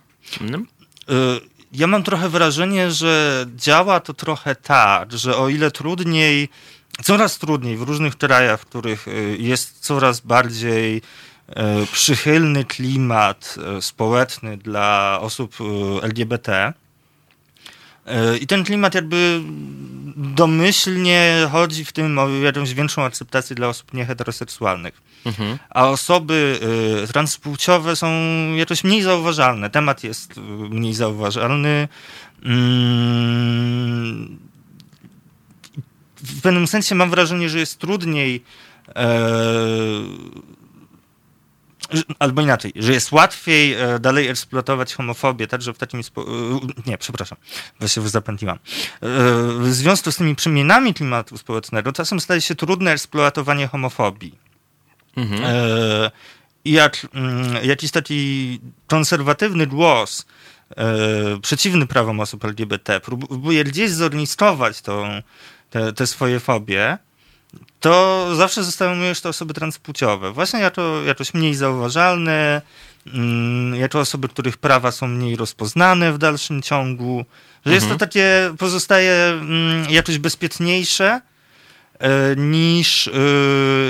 Ja mam trochę wrażenie, że działa to trochę tak, że o ile coraz trudniej w różnych krajach, w których jest coraz bardziej przychylny klimat społeczny dla osób LGBT i ten klimat jakby domyślnie chodzi w tym o jakąś większą akceptację dla osób nieheteroseksualnych. A osoby transpłciowe są jakoś mniej zauważalne. Temat jest mniej zauważalny. W pewnym sensie mam wrażenie, że jest trudniej, albo inaczej, że jest łatwiej dalej eksploatować homofobię, także w takim... W związku z tymi przemianami klimatu społecznego czasem staje się trudne eksploatowanie homofobii. i jak jest taki konserwatywny głos przeciwny prawom osób LGBT, próbuje gdzieś zornistować te swoje fobie, to zawsze zostają jeszcze osoby transpłciowe. Właśnie jako jakoś mniej zauważalne, jako osoby, których prawa są mniej rozpoznane w dalszym ciągu, że jest to takie, pozostaje jakoś bezpieczniejsze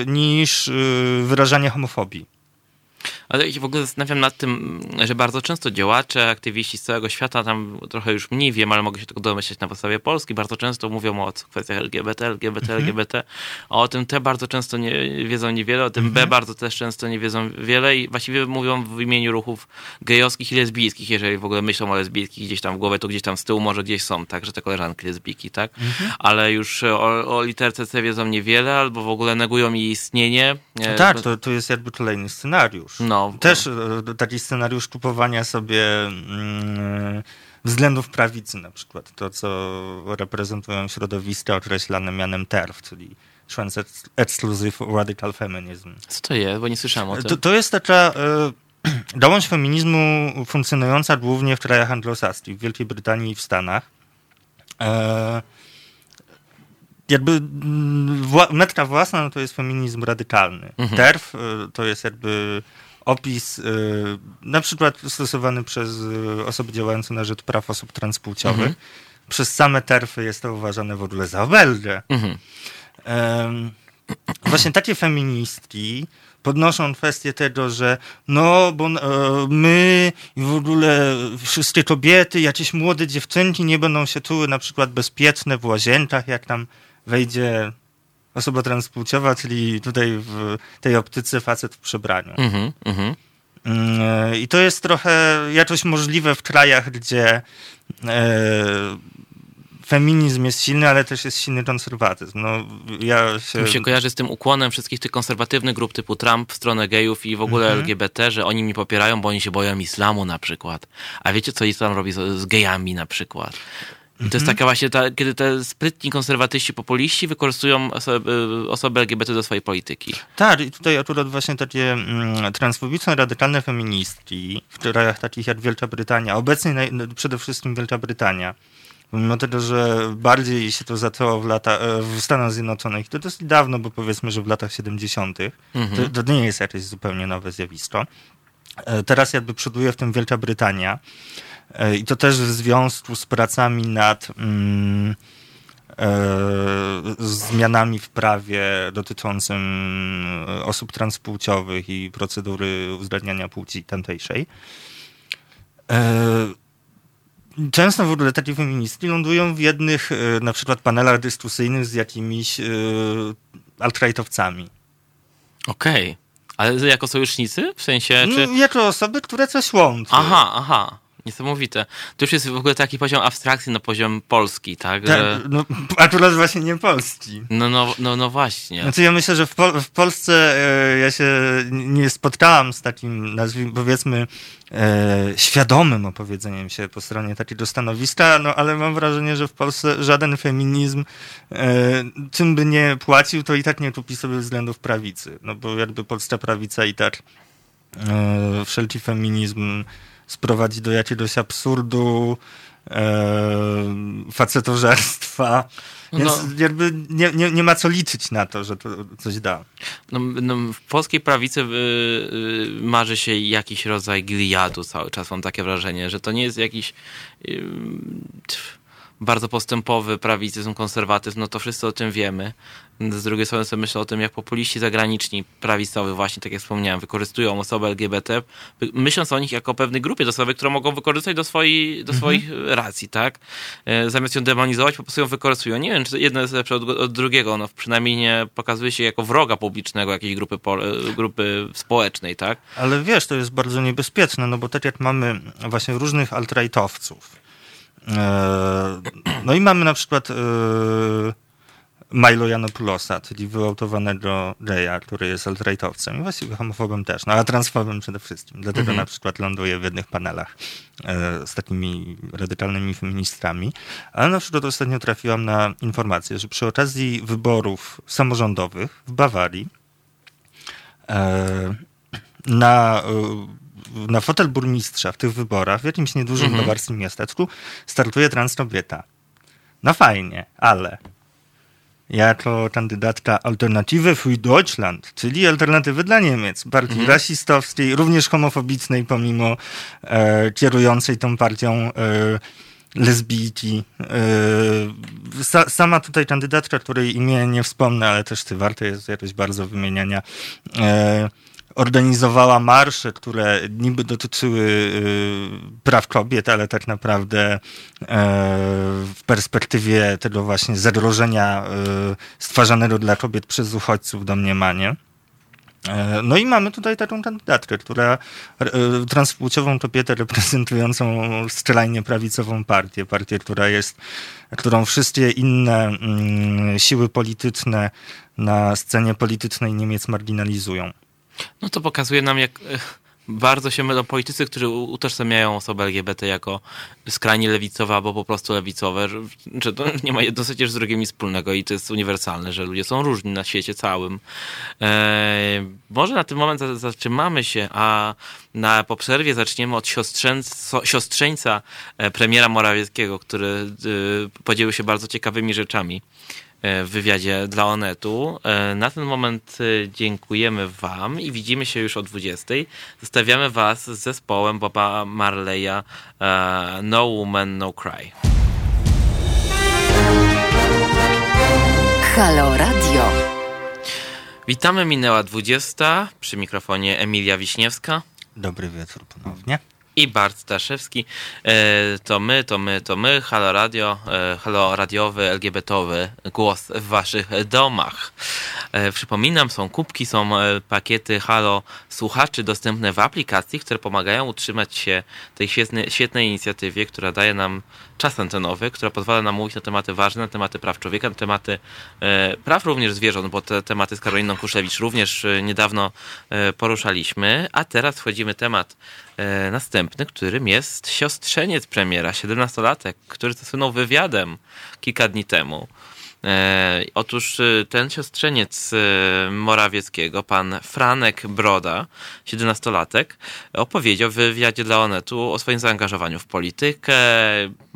niż wyrażanie homofobii. Ale ja się w ogóle zastanawiam nad tym, że bardzo często działacze, aktywiści z całego świata, tam trochę już mniej wiem, ale mogę się tylko domyśleć na podstawie Polski, bardzo często mówią o kwestiach LGBT, a o tym T bardzo często nie wiedzą niewiele, o tym B bardzo też często nie wiedzą wiele i właściwie mówią w imieniu ruchów gejowskich i lesbijskich, jeżeli w ogóle myślą o lesbijskich gdzieś tam w głowie, to gdzieś tam z tyłu może gdzieś są, tak, że te koleżanki lesbijki, tak, ale już o literce C wiedzą niewiele albo w ogóle negują jej istnienie. Tak, to jest jakby kolejny scenariusz. No. Też taki scenariusz kupowania sobie względów prawicy na przykład. To, co reprezentują środowiska określane mianem TERF, czyli Trans-Exclusive Radical Feminism. Co to jest? Bo nie słyszałem o tym. To jest taka gałąź feminizmu funkcjonująca głównie w krajach anglosaskich, w Wielkiej Brytanii i w Stanach. Jakby metra własna, no to jest feminizm radykalny. TERF to jest jakby opis na przykład stosowany przez osoby działające na rzecz praw osób transpłciowych. Przez same TERFy jest to uważane w ogóle za obelgę. Właśnie takie feministki podnoszą kwestię tego, że no, bo my i w ogóle wszystkie kobiety, jakieś młode dziewczynki nie będą się czuły na przykład bezpieczne w łazienkach, jak tam wejdzie osoba transpłciowa, czyli tutaj w tej optyce facet w przebraniu. I to jest trochę jakoś możliwe w krajach, gdzie feminizm jest silny, ale też jest silny konserwatyzm. No, mi się kojarzy z tym ukłonem wszystkich tych konserwatywnych grup typu Trump w stronę gejów i w ogóle LGBT, że oni mnie popierają, bo oni się boją islamu na przykład. A wiecie, co islam robi z gejami na przykład? I to jest taka właśnie, kiedy te sprytni konserwatyści, populiści wykorzystują osoby LGBT do swojej polityki. Tak, i tutaj akurat właśnie takie transfobiczne, radykalne feministki w krajach takich jak Wielka Brytania, obecnie przede wszystkim Wielka Brytania, mimo tego, że bardziej się to zaczęło w Stanach Zjednoczonych, to dosyć dawno, bo powiedzmy, że w latach 70. To nie jest jakieś zupełnie nowe zjawisko. Teraz jakby przoduje w tym Wielka Brytania. I to też w związku z pracami nad zmianami w prawie dotyczącym osób transpłciowych i procedury uzgadniania płci tamtejszej. Często w ogóle takie feministki lądują w jednych na przykład panelach dyskusyjnych z jakimiś alt-rightowcami. Okej. Ale jako sojusznicy? W sensie? Czy... No, jako osoby, które coś łączy. Aha. Niesamowite. To już jest w ogóle taki poziom abstrakcji na poziom Polski, tak? No, akurat właśnie nie Polski. No właśnie. Znaczy ja myślę, że w Polsce ja się nie spotkałam z takim, nazwijmy, powiedzmy, świadomym opowiedzeniem się po stronie takiego stanowiska, no ale mam wrażenie, że w Polsce żaden feminizm czym by nie płacił, to i tak nie kupi sobie względów prawicy. No bo jakby polska prawica i tak wszelki feminizm sprowadzi do jakiegoś absurdu, facetożerstwa. Więc jakby nie ma co liczyć na to, że to coś da. W polskiej prawicy marzy się jakiś rodzaj glejadu cały czas. Mam takie wrażenie, że to nie jest jakiś... bardzo postępowy prawicyzm, konserwatyzm, no to wszyscy o tym wiemy. Z drugiej strony sobie myślę o tym, jak populiści zagraniczni, prawicowi właśnie, tak jak wspomniałem, wykorzystują osoby LGBT, myśląc o nich jako o pewnej grupie docelowej, którą mogą wykorzystać do swoich racji, tak? Zamiast ją demonizować, po prostu ją wykorzystują. Nie wiem, czy jedno jest lepsze od drugiego, no przynajmniej nie pokazuje się jako wroga publicznego jakiejś grupy społecznej, tak? Ale wiesz, to jest bardzo niebezpieczne, no bo tak jak mamy właśnie różnych alt-rightowców, no i mamy na przykład Milo Yiannopoulosa, czyli wyautowanego geja, który jest alt-rightowcem i właściwie homofobem też, no a transfobem przede wszystkim. Dlatego na przykład ląduje w jednych panelach z takimi radykalnymi feministkami. Ale na przykład ostatnio trafiłam na informację, że przy okazji wyborów samorządowych w Bawarii na fotel burmistrza w tych wyborach w jakimś niedużym bawarskim miasteczku startuje transkobieta. No fajnie, ale jako kandydatka Alternative für Deutschland, czyli alternatywy dla Niemiec, partii rasistowskiej, również homofobicznej, pomimo kierującej tą partią lesbijki. Sama tutaj kandydatka, której imię nie wspomnę, ale też warto jest jakoś bardzo wymieniania, organizowała marsze, które niby dotyczyły praw kobiet, ale tak naprawdę w perspektywie tego właśnie zagrożenia stwarzanego dla kobiet przez uchodźców domniemanie. No i mamy tutaj taką kandydatkę, która transpłciową kobietę reprezentującą skrajnie prawicową partię, którą wszystkie inne siły polityczne na scenie politycznej Niemiec marginalizują. No to pokazuje nam, jak bardzo się mylą politycy, którzy utożsamiają osoby LGBT jako skrajnie lewicowe albo po prostu lewicowe, że to nie ma jedno przecież z drugim nic wspólnego i to jest uniwersalne, że ludzie są różni na świecie całym. Może na ten moment zatrzymamy się, a po przerwie zaczniemy od siostrzeńca premiera Morawieckiego, który podzielił się bardzo ciekawymi rzeczami w wywiadzie dla Onetu. Na ten moment dziękujemy wam i widzimy się już o 20:00. Zostawiamy was z zespołem Boba Marleya No Woman, No Cry. Halo Radio. Witamy, minęła 20:00. Przy mikrofonie Emilia Wiśniewska. Dobry wieczór ponownie. I Bart Staszewski. To my, Halo Radio, Halo Radiowy, LGBT-owy głos w waszych domach. Przypominam, są kubki, są pakiety Halo Słuchaczy dostępne w aplikacji, które pomagają utrzymać się tej świetnej inicjatywie, która daje nam czas antenowy, która pozwala nam mówić na tematy ważne, na tematy praw człowieka, na tematy praw również zwierząt, bo te tematy z Karoliną Kuszewicz również niedawno poruszaliśmy. A teraz wchodzimy temat następny, którym jest siostrzeniec premiera, 17-latek, który zasłynął wywiadem kilka dni temu. Otóż ten siostrzeniec Morawieckiego, pan Franek Broda, 17-latek, opowiedział w wywiadzie dla Onetu o swoim zaangażowaniu w politykę,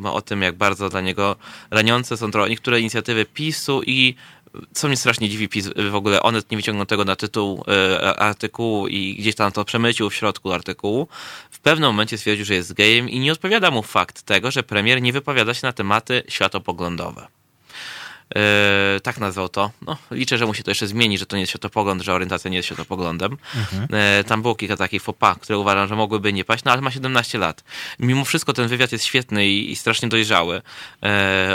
o tym, jak bardzo dla niego raniące są niektóre inicjatywy PiS-u i co mnie strasznie dziwi, PiS w ogóle Onet nie wyciągnął tego na tytuł artykułu i gdzieś tam to przemycił w środku artykułu. W pewnym momencie stwierdził, że jest gejem i nie odpowiada mu fakt tego, że premier nie wypowiada się na tematy światopoglądowe. Tak nazwał to. No, liczę, że mu się to jeszcze zmieni, że to nie jest światopogląd, że orientacja nie jest światopoglądem. Tam było kilka takich faux pas, które uważam, że mogłyby nie paść, no ale ma 17 lat. Mimo wszystko ten wywiad jest świetny i strasznie dojrzały.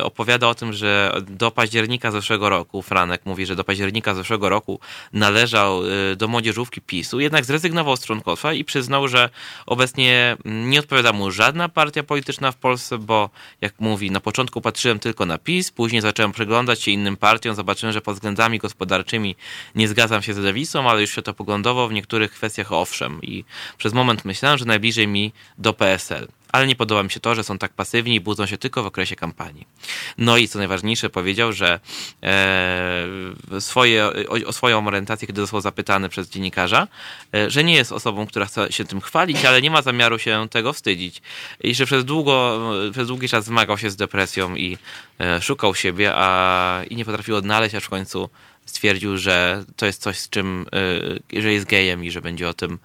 Opowiada o tym, że do października zeszłego roku, Franek mówi, że do października zeszłego roku należał do młodzieżówki PiS-u, jednak zrezygnował z członkostwa i przyznał, że obecnie nie odpowiada mu żadna partia polityczna w Polsce, bo jak mówi, na początku patrzyłem tylko na PiS, później zacząłem przeglądać się innym partiom, zobaczyłem, że pod względami gospodarczymi nie zgadzam się z lewicą, ale już światopoglądowo w niektórych kwestiach owszem. I przez moment myślałem, że najbliżej mi do PSL. Ale nie podoba mi się to, że są tak pasywni i budzą się tylko w okresie kampanii. No i co najważniejsze, powiedział, że swoją orientację, kiedy został zapytany przez dziennikarza, że nie jest osobą, która chce się tym chwalić, ale nie ma zamiaru się tego wstydzić. I że przez długi czas zmagał się z depresją i szukał siebie, i nie potrafił odnaleźć, aż w końcu stwierdził, że to jest coś, z czym, że jest gejem i że będzie o tym,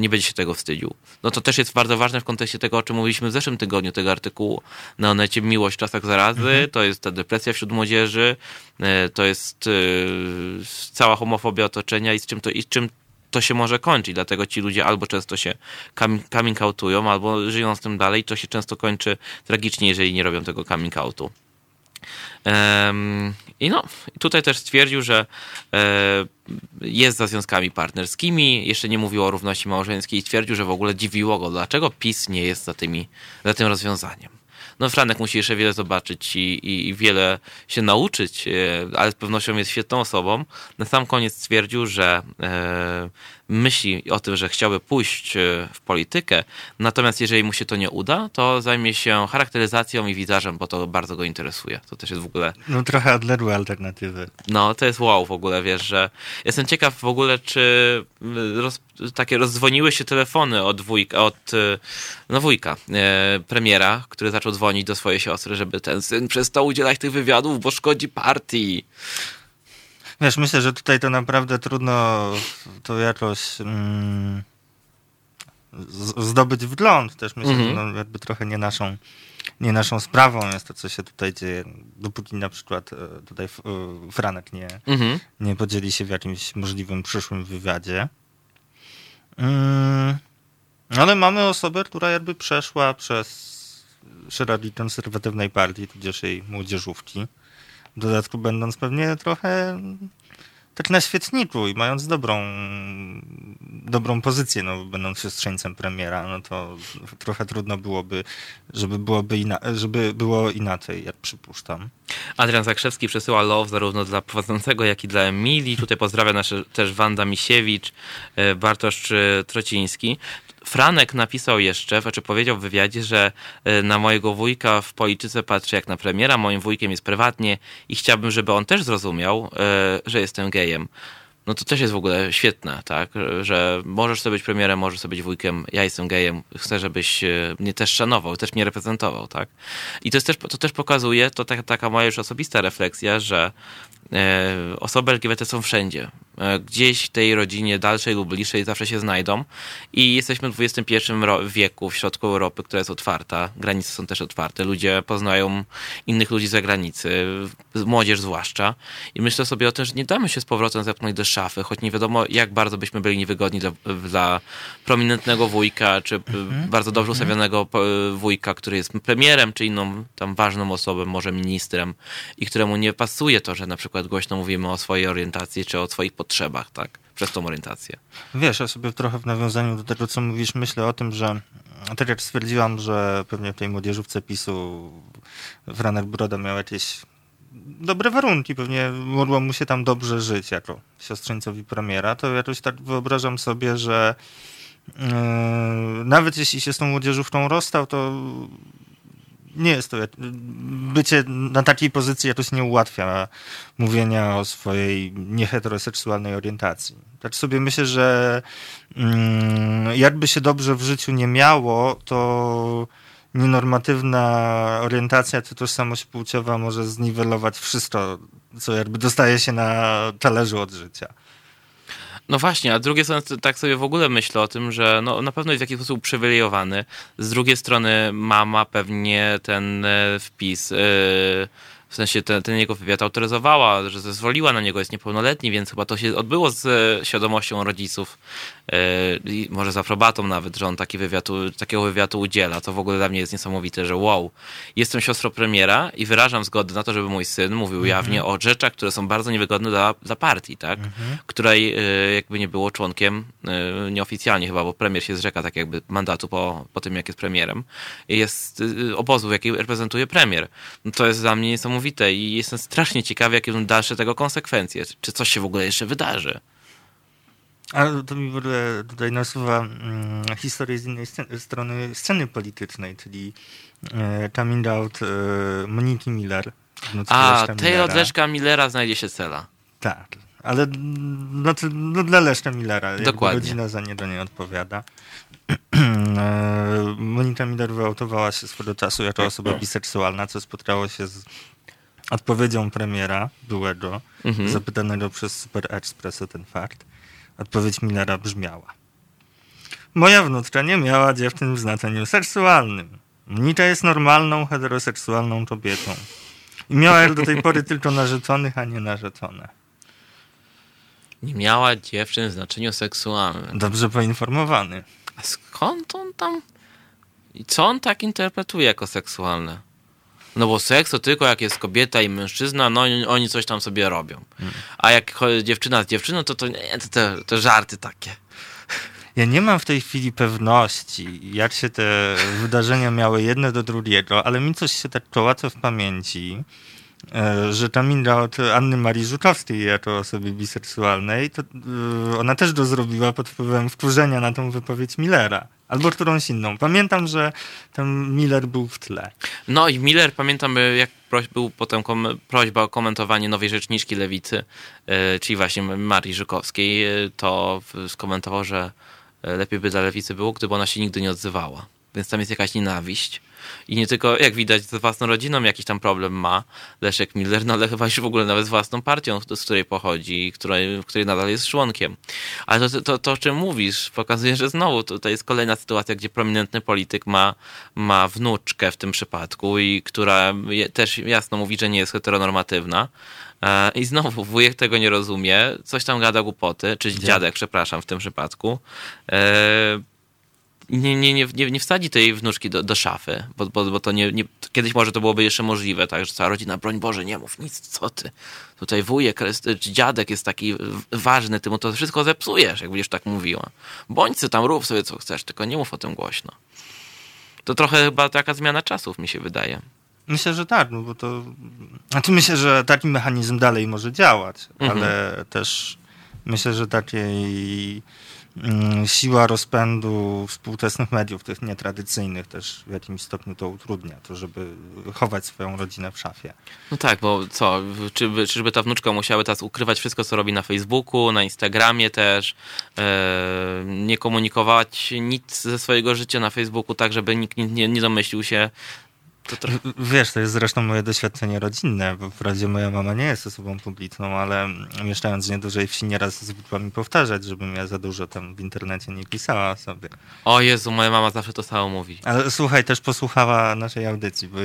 nie będzie się tego wstydził. No to też jest bardzo ważne w kontekście tego, o czym mówiliśmy w zeszłym tygodniu, tego artykułu na Onecie, miłość w czasach zarazy, to jest ta depresja wśród młodzieży, to jest cała homofobia otoczenia i z czym to się może kończyć, dlatego ci ludzie albo często się coming outują, albo żyją z tym dalej, to się często kończy tragicznie, jeżeli nie robią tego coming outu. I no, tutaj też stwierdził, że jest za związkami partnerskimi, jeszcze nie mówił o równości małżeńskiej i stwierdził, że w ogóle dziwiło go, dlaczego PiS nie jest za tym rozwiązaniem. No Franek musi jeszcze wiele zobaczyć i wiele się nauczyć, ale z pewnością jest świetną osobą. Na sam koniec stwierdził, że myśli o tym, że chciałby pójść w politykę, natomiast jeżeli mu się to nie uda, to zajmie się charakteryzacją i wizażem, bo to bardzo go interesuje. To też jest w ogóle... No trochę Adleru alternatywy. No to jest wow w ogóle, wiesz, że... Jestem ciekaw w ogóle, czy takie rozdzwoniły się telefony od wujka, premiera, który zaczął dzwonić do swojej siostry, żeby ten syn przestał udzielać tych wywiadów, bo szkodzi partii. Wiesz, myślę, że tutaj to naprawdę trudno to jakoś zdobyć wgląd. Też myślę, że no, jakby trochę nie naszą sprawą jest to, co się tutaj dzieje, dopóki na przykład tutaj Franek nie podzieli się w jakimś możliwym przyszłym wywiadzie. Ale mamy osobę, która jakby przeszła przez szeregi konserwatywnej partii, tudzież jej młodzieżówki. W dodatku będąc pewnie trochę tak na świeczniku i mając dobrą pozycję, no będąc siostrzeńcem premiera, no to trochę trudno byłoby, żeby było inaczej, jak przypuszczam. Adrian Zakrzewski przesyła love zarówno dla prowadzącego, jak i dla Emilii. Tutaj pozdrawia też Wanda Misiewicz, Bartosz Trociński. Franek napisał jeszcze, znaczy powiedział w wywiadzie, że na mojego wujka w polityce patrzy jak na premiera, moim wujkiem jest prywatnie i chciałbym, żeby on też zrozumiał, że jestem gejem. No to też jest w ogóle świetne, tak? Że możesz sobie być premierem, możesz sobie być wujkiem, ja jestem gejem, chcę, żebyś mnie też szanował, też mnie reprezentował, tak? I to też pokazuje, to taka moja już osobista refleksja, że osoby LGBT są wszędzie. Gdzieś w tej rodzinie dalszej lub bliższej zawsze się znajdą i jesteśmy w XXI wieku, w środku Europy, która jest otwarta, granice są też otwarte, ludzie poznają innych ludzi z zagranicy, młodzież zwłaszcza i myślę sobie o tym, że nie damy się z powrotem zepchnąć do szafy, choć nie wiadomo jak bardzo byśmy byli niewygodni dla prominentnego wujka, czy bardzo dobrze ustawionego wujka, który jest premierem, czy inną tam ważną osobą, może ministrem i któremu nie pasuje to, że na przykład głośno mówimy o swojej orientacji, czy o swoich potrzebach, tak? Przez tą orientację. Wiesz, ja sobie trochę w nawiązaniu do tego, co mówisz, myślę o tym, że tak jak stwierdziłam, że pewnie w tej młodzieżówce PiS-u Franek Broda miał jakieś dobre warunki, pewnie mogło mu się tam dobrze żyć jako siostrzeńcowi premiera, to jakoś tak wyobrażam sobie, że nawet jeśli się z tą młodzieżówką rozstał, to nie jest to, bycie na takiej pozycji jakoś nie ułatwia mówienia o swojej nieheteroseksualnej orientacji. Tak sobie myślę, że jakby się dobrze w życiu nie miało, to nienormatywna orientacja czy tożsamość płciowa może zniwelować wszystko, co jakby dostaje się na talerzu od życia. No właśnie, a z drugiej strony tak sobie w ogóle myślę o tym, że no, na pewno jest w jakiś sposób uprzywilejowany. Z drugiej strony mama pewnie ten wpis, w sensie ten jego wywiad autoryzowała, że zezwoliła na niego, jest niepełnoletni, więc chyba to się odbyło z świadomością rodziców, może z aprobatą nawet, że on takiego wywiadu udziela. To w ogóle dla mnie jest niesamowite, że wow, jestem siostrą premiera i wyrażam zgodę na to, żeby mój syn mówił jawnie o rzeczach, które są bardzo niewygodne dla partii, tak? Której jakby nie było członkiem nieoficjalnie chyba, bo premier się zrzeka tak jakby mandatu po tym, jak jest premierem. Jest obozu, jaki reprezentuje premier. No to jest dla mnie niesamowite i jestem strasznie ciekawy, jakie będą dalsze tego konsekwencje. Czy coś się w ogóle jeszcze wydarzy? Ale to mi w ogóle tutaj nasuwa historię z innej strony sceny politycznej, czyli coming out Moniki Miller. A, tej od Leszka Millera znajdzie się cela. Tak, ale no, dla Leszka Millera. Dokładnie. Rodzina za nie do niej odpowiada. Monika Miller wyautowała się swego czasu jako osoba biseksualna, co spotkało się z odpowiedzią premiera byłego, zapytanego przez Super Express o ten fakt. Odpowiedź Millera brzmiała: moja wnuczka nie miała dziewczyn w znaczeniu seksualnym. Monika jest normalną, heteroseksualną kobietą. I miała jak do tej pory tylko narzeczonych, a nie narzeczone. Nie miała dziewczyn w znaczeniu seksualnym. Dobrze poinformowany. A skąd on tam... I co on tak interpretuje jako seksualne? No bo seks to tylko jak jest kobieta i mężczyzna, no oni coś tam sobie robią. A jak dziewczyna z dziewczyną, to żarty takie. Ja nie mam w tej chwili pewności, jak się te wydarzenia miały jedne do drugiego, ale mi coś się tak kołacze w pamięci, że ta Minda od Anny Marii Żukowskiej, jako osoby biseksualnej, to ona też to zrobiła pod wpływem wkurzenia na tą wypowiedź Millera. Albo którąś inną. Pamiętam, że ten Miller był w tle. No i Miller, pamiętam, jak był potem prośba o komentowanie nowej rzeczniczki Lewicy, czyli właśnie Marii Żukowskiej, to skomentował, że lepiej by dla Lewicy było, gdyby ona się nigdy nie odzywała. Więc tam jest jakaś nienawiść. I nie tylko, jak widać, z własną rodziną jakiś tam problem ma Leszek Miller, no ale chyba już w ogóle nawet z własną partią, z której pochodzi i której nadal jest członkiem. Ale to, o czym mówisz, pokazuje, że znowu tutaj jest kolejna sytuacja, gdzie prominentny polityk ma wnuczkę w tym przypadku i która też jasno mówi, że nie jest heteronormatywna. I znowu wujek tego nie rozumie, coś tam gada głupoty, czy dziadek, przepraszam, w tym przypadku. Nie wsadzi tej wnuczki do szafy, bo to nie. Kiedyś może to byłoby jeszcze możliwe, tak, że cała rodzina, broń Boże, nie mów nic, co ty. Tutaj wujek czy dziadek jest taki ważny, ty mu to wszystko zepsujesz, jak będziesz tak mówiła. Bądź co tam, rób sobie co chcesz, tylko nie mów o tym głośno. To trochę chyba taka zmiana czasów, mi się wydaje. Myślę, że tak, no bo to... Znaczy myślę, że taki mechanizm dalej może działać, ale też myślę, że takiej... siła rozpędu współczesnych mediów, tych nietradycyjnych, też w jakimś stopniu to utrudnia, to żeby chować swoją rodzinę w szafie. No tak, bo co, czyżby ta wnuczka musiała teraz ukrywać wszystko, co robi na Facebooku, na Instagramie też, nie komunikować nic ze swojego życia na Facebooku tak, żeby nikt nie domyślił się. Wiesz, to jest zresztą moje doświadczenie rodzinne, bo wprawdzie moja mama nie jest osobą publiczną, ale mieszkając w niedużej wsi nieraz zwykła mi powtarzać, żebym ja za dużo tam w internecie nie pisała sobie. O Jezu, moja mama zawsze to samo mówi. Ale słuchaj, też posłuchała naszej audycji, bo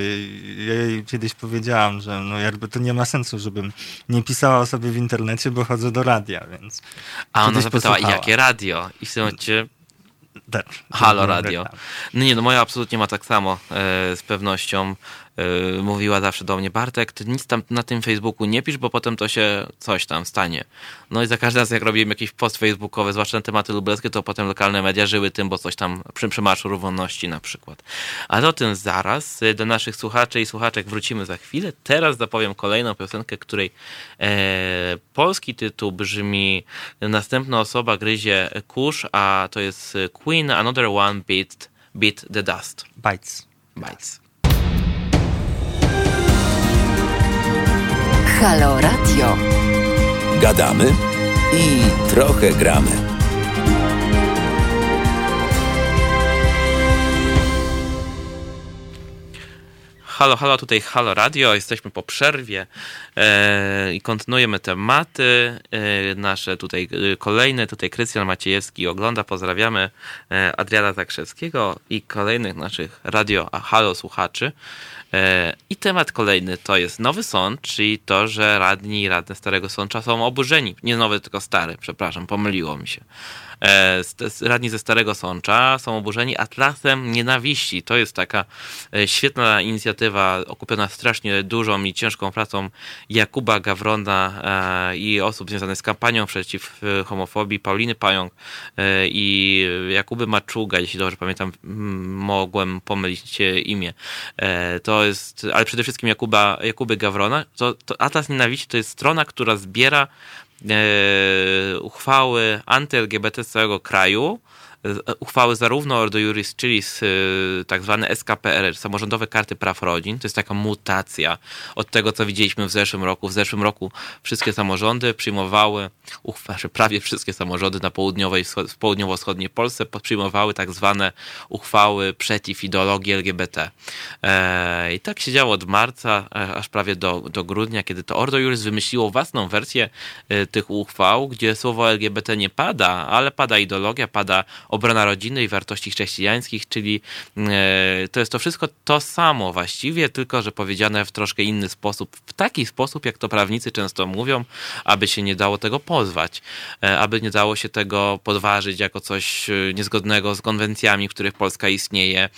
ja jej kiedyś powiedziałam, że no jakby to nie ma sensu, żebym nie pisała o sobie w internecie, bo chodzę do radia, więc... A ona zapytała, jakie radio? I w tym momencie... Halo Radio. No moja absolutnie ma tak samo, z pewnością. Mówiła zawsze do mnie, Bartek, ty nic tam na tym Facebooku nie pisz, bo potem to się coś tam stanie. No i za każdym razem, jak robiłem jakiś post facebookowy, zwłaszcza na tematy lubelskie, to potem lokalne media żyły tym, bo coś tam przy Marszu Równości na przykład. Ale o tym zaraz. Do naszych słuchaczy i słuchaczek wrócimy za chwilę. Teraz zapowiem kolejną piosenkę, której polski tytuł brzmi Następna osoba gryzie kurz, a to jest Queen, Another One Beat the Dust. Bites. Halo Radio. Gadamy i trochę gramy. Halo, tutaj Halo Radio. Jesteśmy po przerwie i kontynuujemy tematy nasze tutaj kolejne. Tutaj Krystian Maciejewski ogląda. Pozdrawiamy Adriana Zakrzewskiego i kolejnych naszych Radio Halo słuchaczy. I temat kolejny to jest Nowy Sącz, czyli to, że radni i radne Starego Sącza są oburzeni. Nie nowy, tylko stary, przepraszam, pomyliło mi się. Radni ze Starego Sącza są oburzeni Atlasem Nienawiści. To jest taka świetna inicjatywa okupiona strasznie dużą i ciężką pracą Jakuba Gawrona i osób związanych z kampanią przeciw homofobii, Pauliny Pająk i Jakuby Maczuga, jeśli dobrze pamiętam, mogłem pomylić imię. To jest, ale przede wszystkim Jakuby Gawrona. To Atlas Nienawiści to jest strona, która zbiera uchwały anty-LGBT z całego kraju, uchwały zarówno Ordo Juris, czyli tak zwane SKPR, Samorządowe Karty Praw Rodzin. To jest taka mutacja od tego, co widzieliśmy w zeszłym roku. W zeszłym roku wszystkie samorządy przyjmowały, prawie wszystkie samorządy na południowo-wschodniej Polsce przyjmowały tak zwane uchwały przeciw ideologii LGBT. I tak się działo od marca, aż prawie do grudnia, kiedy to Ordo Juris wymyśliło własną wersję tych uchwał, gdzie słowo LGBT nie pada, ale pada ideologia, pada obrona rodziny i wartości chrześcijańskich, czyli to jest to wszystko to samo właściwie, tylko że powiedziane w troszkę inny sposób, w taki sposób, jak to prawnicy często mówią, aby się nie dało tego pozwać, aby nie dało się tego podważyć jako coś niezgodnego z konwencjami, w których Polska istnieje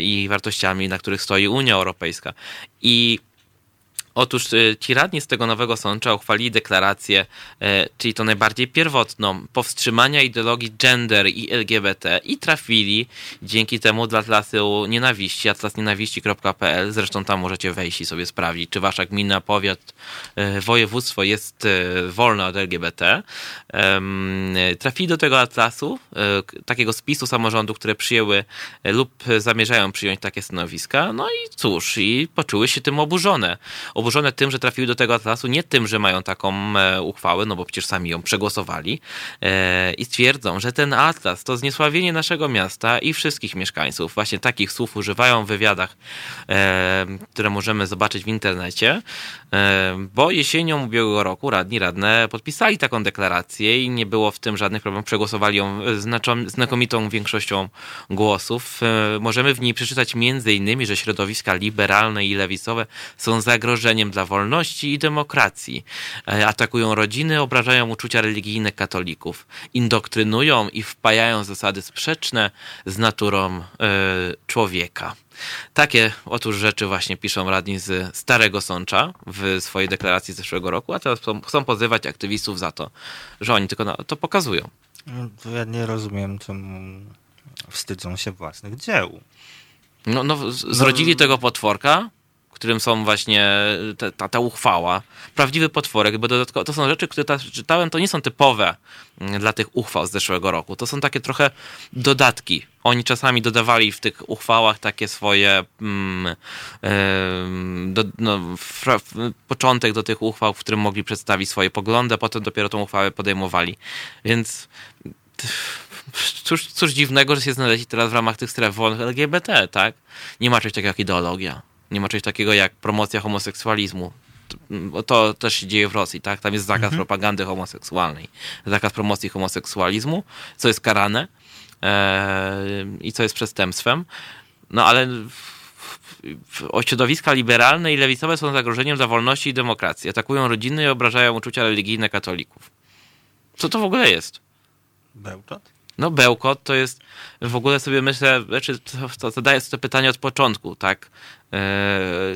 i wartościami, na których stoi Unia Europejska. I Otóż ci radni z tego Nowego Sącza uchwalili deklarację, czyli to najbardziej pierwotną, powstrzymania ideologii gender i LGBT i trafili dzięki temu do Atlasu Nienawiści, atlasnienawiści.pl. Zresztą tam możecie wejść i sobie sprawdzić, czy wasza gmina, powiat, województwo jest wolna od LGBT. Trafili do tego atlasu, takiego spisu samorządów, które przyjęły lub zamierzają przyjąć takie stanowiska. No i cóż, i poczuły się tym oburzone. Oburzone tym, że trafiły do tego atlasu, nie tym, że mają taką uchwałę, no bo przecież sami ją przegłosowali i stwierdzą, że ten atlas to zniesławienie naszego miasta i wszystkich mieszkańców. Właśnie takich słów używają w wywiadach, które możemy zobaczyć w internecie, bo jesienią ubiegłego roku radne podpisali taką deklarację i nie było w tym żadnych problemów. Przegłosowali ją znakomitą większością głosów. Możemy w niej przeczytać m.in., że środowiska liberalne i lewicowe są zagrożeniem dla wolności i demokracji. Atakują rodziny, obrażają uczucia religijne katolików. Indoktrynują i wpajają zasady sprzeczne z naturą człowieka. Takie otóż rzeczy właśnie piszą radni z Starego Sącza w swojej deklaracji z zeszłego roku, a teraz chcą pozywać aktywistów za to, że oni tylko to pokazują. Ja nie rozumiem, czemu wstydzą się własnych dzieł. Zrodzili tego potworka, którym są właśnie ta uchwała. Prawdziwy potworek, bo dodatkowo to są rzeczy, które czytałem, to nie są typowe dla tych uchwał z zeszłego roku. To są takie trochę dodatki. Oni czasami dodawali w tych uchwałach takie swoje początek do tych uchwał, w którym mogli przedstawić swoje poglądy, a potem dopiero tą uchwałę podejmowali. Więc cóż dziwnego, że się znaleźli teraz w ramach tych stref wolnych LGBT, tak? Nie ma czegoś takiego jak ideologia. Nie ma czegoś takiego jak promocja homoseksualizmu. To też się dzieje w Rosji, tak? Tam jest zakaz propagandy homoseksualnej, zakaz promocji homoseksualizmu, co jest karane i co jest przestępstwem. No ale środowiska liberalne i lewicowe są zagrożeniem dla wolności i demokracji. Atakują rodziny i obrażają uczucia religijne katolików. Co to w ogóle jest? Bełkot? No bełkot to jest, w ogóle sobie myślę, zadaję sobie to pytanie od początku, tak?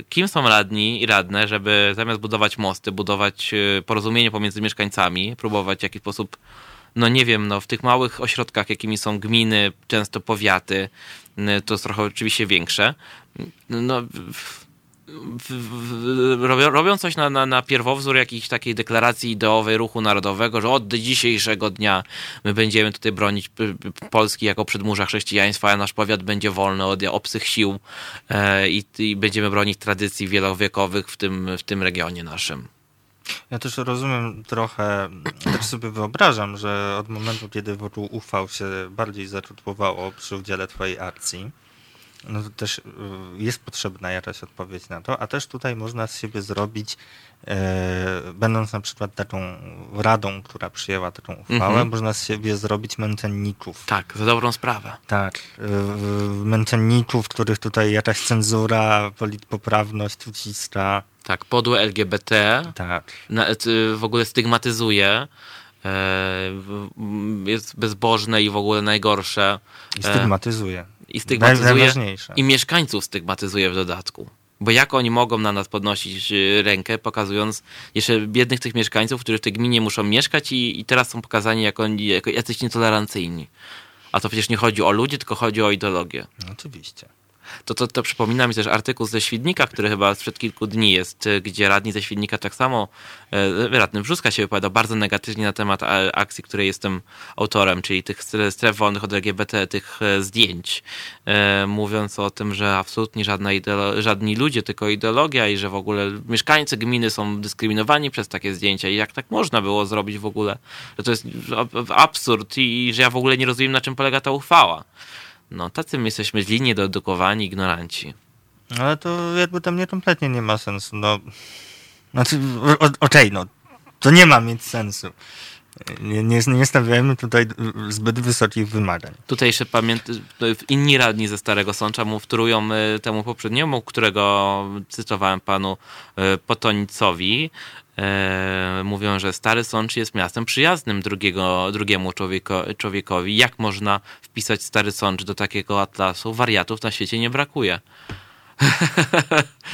Kim są radni i radne, żeby zamiast budować mosty, budować porozumienie pomiędzy mieszkańcami, próbować w jakiś sposób, w tych małych ośrodkach, jakimi są gminy, często powiaty, to jest trochę oczywiście większe, robią coś na pierwowzór jakiejś takiej deklaracji ideowej ruchu narodowego, że od dzisiejszego dnia my będziemy tutaj bronić Polski jako przedmurza chrześcijaństwa, a nasz powiat będzie wolny od obcych sił i będziemy bronić tradycji wielowiekowych w tym regionie naszym. Ja też rozumiem trochę, też sobie wyobrażam, że od momentu, kiedy wokół uchwał się bardziej zaczutkowało przy udziale twojej akcji, no to też jest potrzebna jakaś odpowiedź na to, a też tutaj można z siebie zrobić, będąc na przykład taką radą, która przyjęła taką uchwałę, można z siebie zrobić męczenników. Tak, za dobrą sprawę. Tak, męczenników, których tutaj jakaś cenzura, politpoprawność uciska. Tak, podłe LGBT, tak. W ogóle stygmatyzuje. Jest bezbożne i w ogóle najgorsze. I stygmatyzuje. Najważniejsze. I mieszkańców stygmatyzuje w dodatku. Bo jak oni mogą na nas podnosić rękę, pokazując jeszcze biednych tych mieszkańców, którzy w tej gminie muszą mieszkać i teraz są pokazani jako jacyś nietolerancyjni. A to przecież nie chodzi o ludzi, tylko chodzi o ideologię. No, oczywiście. To przypomina mi też artykuł ze Świdnika, który chyba sprzed kilku dni jest, gdzie radni ze Świdnika tak samo, radny Brzuska się wypowiadał bardzo negatywnie na temat akcji, której jestem autorem, czyli tych stref wolnych od LGBT, tych zdjęć, mówiąc o tym, że absolutnie żadni ludzie, tylko ideologia i że w ogóle mieszkańcy gminy są dyskryminowani przez takie zdjęcia i jak tak można było zrobić w ogóle, że to jest absurd i że ja w ogóle nie rozumiem, na czym polega ta uchwała. No, tacy my jesteśmy źli, niedoedukowani, ignoranci. Ale to jakby tam nie kompletnie nie ma sensu. To nie ma mieć sensu. Nie stawiajmy tutaj zbyt wysokich wymagań. Tutaj jeszcze inni radni ze Starego Sącza wtórują temu poprzedniemu, którego cytowałem panu Potonicowi. Mówią, że Stary Sącz jest miastem przyjaznym drugiemu człowiekowi. Jak można wpisać Stary Sącz do takiego atlasu? Wariatów na świecie nie brakuje.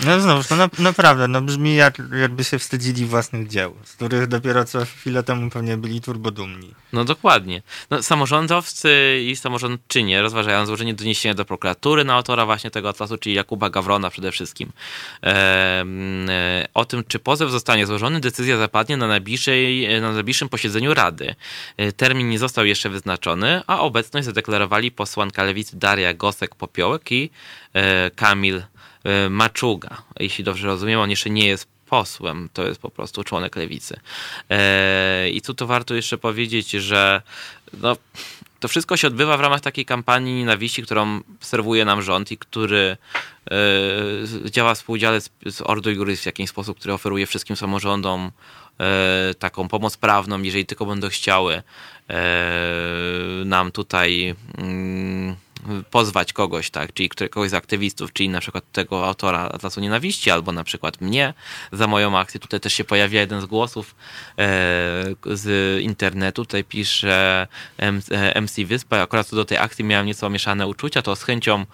No znowuż, to naprawdę, no brzmi jakby się wstydzili własnych dzieł, z których dopiero co chwilę temu pewnie byli turbodumni. No dokładnie. No, samorządowcy i samorządczynie rozważają złożenie doniesienia do prokuratury na autora właśnie tego atlasu, czyli Jakuba Gawrona przede wszystkim. O tym, czy pozew zostanie złożony, decyzja zapadnie na najbliższym posiedzeniu Rady. Termin nie został jeszcze wyznaczony, a obecność zadeklarowali posłanka Lewicy Daria Gosek-Popiołek i Kamil Maczuga. Jeśli dobrze rozumiem, on jeszcze nie jest posłem, to jest po prostu członek Lewicy. I tu to warto jeszcze powiedzieć, że no, to wszystko się odbywa w ramach takiej kampanii nienawiści, którą serwuje nam rząd i który działa w współudziale z Ordo Juris w jakiś sposób, który oferuje wszystkim samorządom taką pomoc prawną, jeżeli tylko będą chciały nam tutaj pozwać kogoś, tak, czyli kogoś z aktywistów, czyli na przykład tego autora Atlasu Nienawiści, albo na przykład mnie za moją akcję. Tutaj też się pojawia jeden z głosów z internetu, tutaj pisze MC Wyspa, akurat co do tej akcji miałem nieco mieszane uczucia, to z chęcią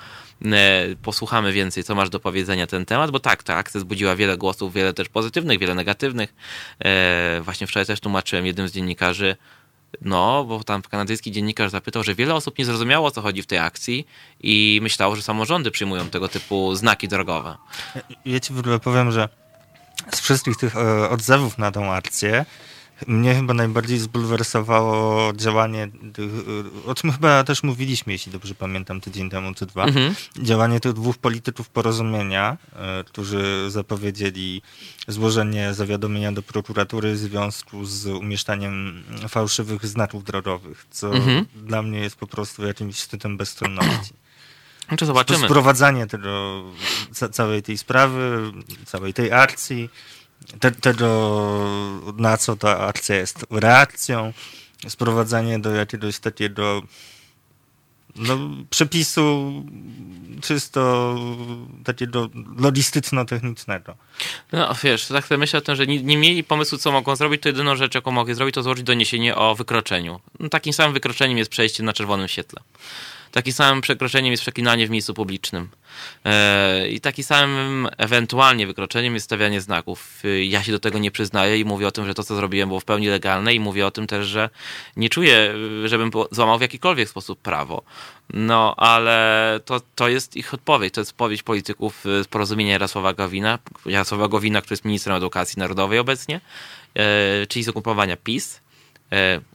posłuchamy więcej, co masz do powiedzenia ten temat, bo tak, ta akcja zbudziła wiele głosów, wiele też pozytywnych, wiele negatywnych. Właśnie wczoraj też tłumaczyłem jednym z dziennikarzy, no, bo tam kanadyjski dziennikarz zapytał, że wiele osób nie zrozumiało, o co chodzi w tej akcji i myślało, że samorządy przyjmują tego typu znaki drogowe. Ja ci w ogóle powiem, że z wszystkich tych odzewów na tą akcję mnie chyba najbardziej zbulwersowało działanie tych, o czym chyba też mówiliśmy, jeśli dobrze pamiętam, tydzień temu czy dwa, działanie tych dwóch polityków Porozumienia, którzy zapowiedzieli złożenie zawiadomienia do prokuratury w związku z umieszczaniem fałszywych znaków drogowych, co dla mnie jest po prostu jakimś szczytem bezstronności. Czy zobaczymy. Sprowadzanie tego, całej tej sprawy, całej tej akcji, tego, na co ta akcja jest reakcją, sprowadzanie do jakiegoś takiego no, przepisu czysto takiego logistyczno-technicznego. No wiesz, tak sobie myślę o tym, że nie mieli pomysłu, co mogą zrobić, to jedyną rzecz, jaką mogli zrobić, to złożyć doniesienie o wykroczeniu. No, takim samym wykroczeniem jest przejście na czerwonym świetle. Takim samym przekroczeniem jest przeklinanie w miejscu publicznym. I takim samym ewentualnie wykroczeniem jest stawianie znaków. Ja się do tego nie przyznaję i mówię o tym, że to, co zrobiłem, było w pełni legalne i mówię o tym też, że nie czuję, żebym złamał w jakikolwiek sposób prawo. No, ale to jest ich odpowiedź. To jest odpowiedź polityków z Porozumienia Jarosława Gowina, który jest ministrem edukacji narodowej obecnie, czyli z ugrupowania PiS.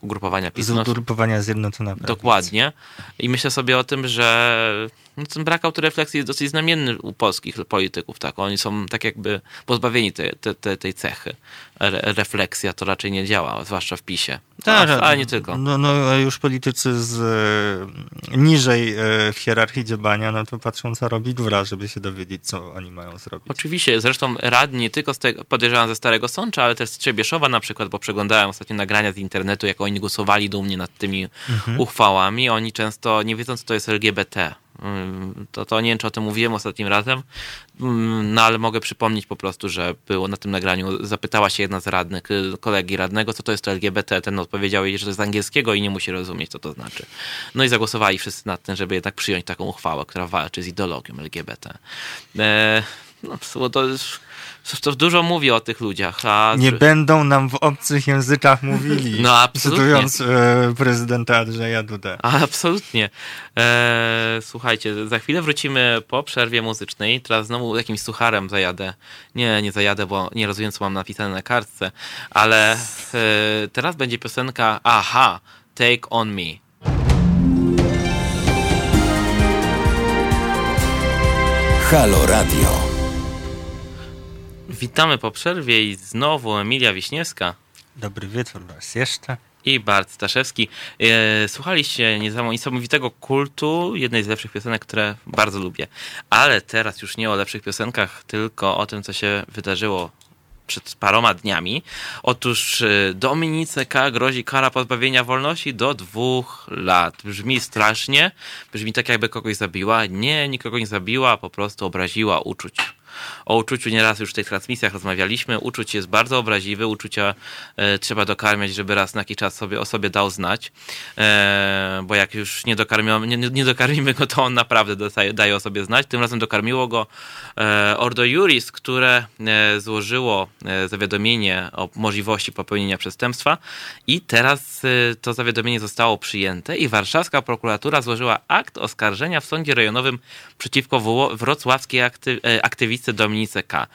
Ugrupowania Zjednoczona Prawica. Dokładnie. I myślę sobie o tym, że ten brak autorefleksji jest dosyć znamienny u polskich polityków. Tak? Oni są tak jakby pozbawieni tej cechy. Refleksja to raczej nie działa, zwłaszcza w PiS-ie. Tak, ale nie tylko. No już politycy niżej w hierarchii dziobania, no to patrzą, co robi góra, żeby się dowiedzieć, co oni mają zrobić. Oczywiście, zresztą radni nie tylko podejrzewam ze Starego Sącza, ale też z Trzebieszowa na przykład, bo przeglądałem ostatnio nagrania z internetu, jak oni głosowali dumnie nad tymi uchwałami. Oni często nie wiedzą, co to jest LGBT. To nie wiem, czy o tym mówiłem ostatnim razem, no ale mogę przypomnieć po prostu, że było na tym nagraniu, zapytała się jedna z radnych, kolegi radnego, co to jest to LGBT, ten odpowiedział jej, że to jest z angielskiego i nie musi rozumieć, co to znaczy. No i zagłosowali wszyscy nad tym, żeby jednak przyjąć taką uchwałę, która walczy z ideologią LGBT. No to już to dużo mówi o tych ludziach. Nie będą nam w obcych językach mówili, no, absolutnie. Cytując prezydenta Andrzeja Dudę. Absolutnie. Słuchajcie, za chwilę wrócimy po przerwie muzycznej. Teraz znowu jakimś sucharem zajadę. Nie zajadę, bo nie rozumiem, co mam napisane na kartce, ale teraz będzie piosenka Take On Me. Halo Radio. Witamy po przerwie i znowu Emilia Wiśniewska. Dobry wieczór raz jeszcze. I Bart Staszewski. Słuchaliście niesamowitego kultu, jednej z lepszych piosenek, które bardzo lubię. Ale teraz już nie o lepszych piosenkach, tylko o tym, co się wydarzyło przed paroma dniami. Otóż Dominice K. grozi kara pozbawienia wolności do 2 lat. Brzmi strasznie. Brzmi tak, jakby kogoś zabiła. Nie, nikogo nie zabiła, po prostu obraziła uczuć. O uczuciu nieraz już w tych transmisjach rozmawialiśmy. Uczucie jest bardzo obraziwe, uczucia trzeba dokarmiać, żeby raz na jakiś czas sobie, o sobie dał znać, bo jak już nie dokarmimy go, to on naprawdę daje o sobie znać. Tym razem dokarmiło go Ordo Juris, które złożyło zawiadomienie o możliwości popełnienia przestępstwa i teraz to zawiadomienie zostało przyjęte i warszawska prokuratura złożyła akt oskarżenia w sądzie rejonowym przeciwko wrocławskiej aktywistce Dominice K.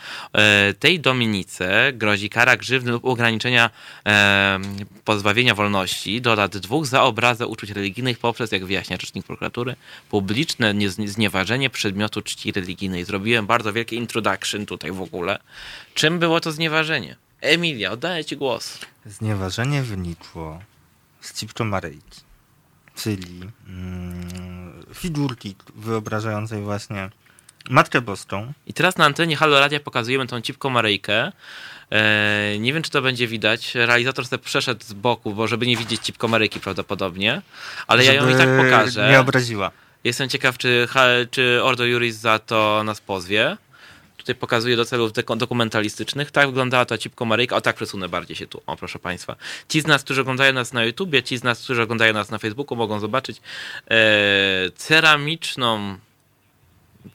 Tej Dominice grozi kara grzywny lub ograniczenia pozbawienia wolności do lat 2 za obrazę uczuć religijnych poprzez, jak wyjaśnia rzecznik prokuratury, publiczne znieważenie przedmiotu czci religijnej. Zrobiłem bardzo wielkie introduction tutaj w ogóle. Czym było to znieważenie? Emilia, oddaję ci głos. Znieważenie wynikło z cipczomaryjki, czyli figurki wyobrażającej właśnie Matkę Boską. I teraz na antenie Halo Radia pokazujemy tą cipkomaryjkę. Nie wiem, czy to będzie widać. Realizator sobie przeszedł z boku, bo żeby nie widzieć cipkomaryjki prawdopodobnie. Ale żeby ja ją i tak pokażę. Nie obraziła. Jestem ciekaw, czy Ordo Juris za to nas pozwie. Tutaj pokazuje do celów dokumentalistycznych. Tak wyglądała ta cipkomaryjka. O, tak przesunę bardziej się tu. O, proszę Państwa. Ci z nas, którzy oglądają nas na YouTubie, ci z nas, którzy oglądają nas na Facebooku, mogą zobaczyć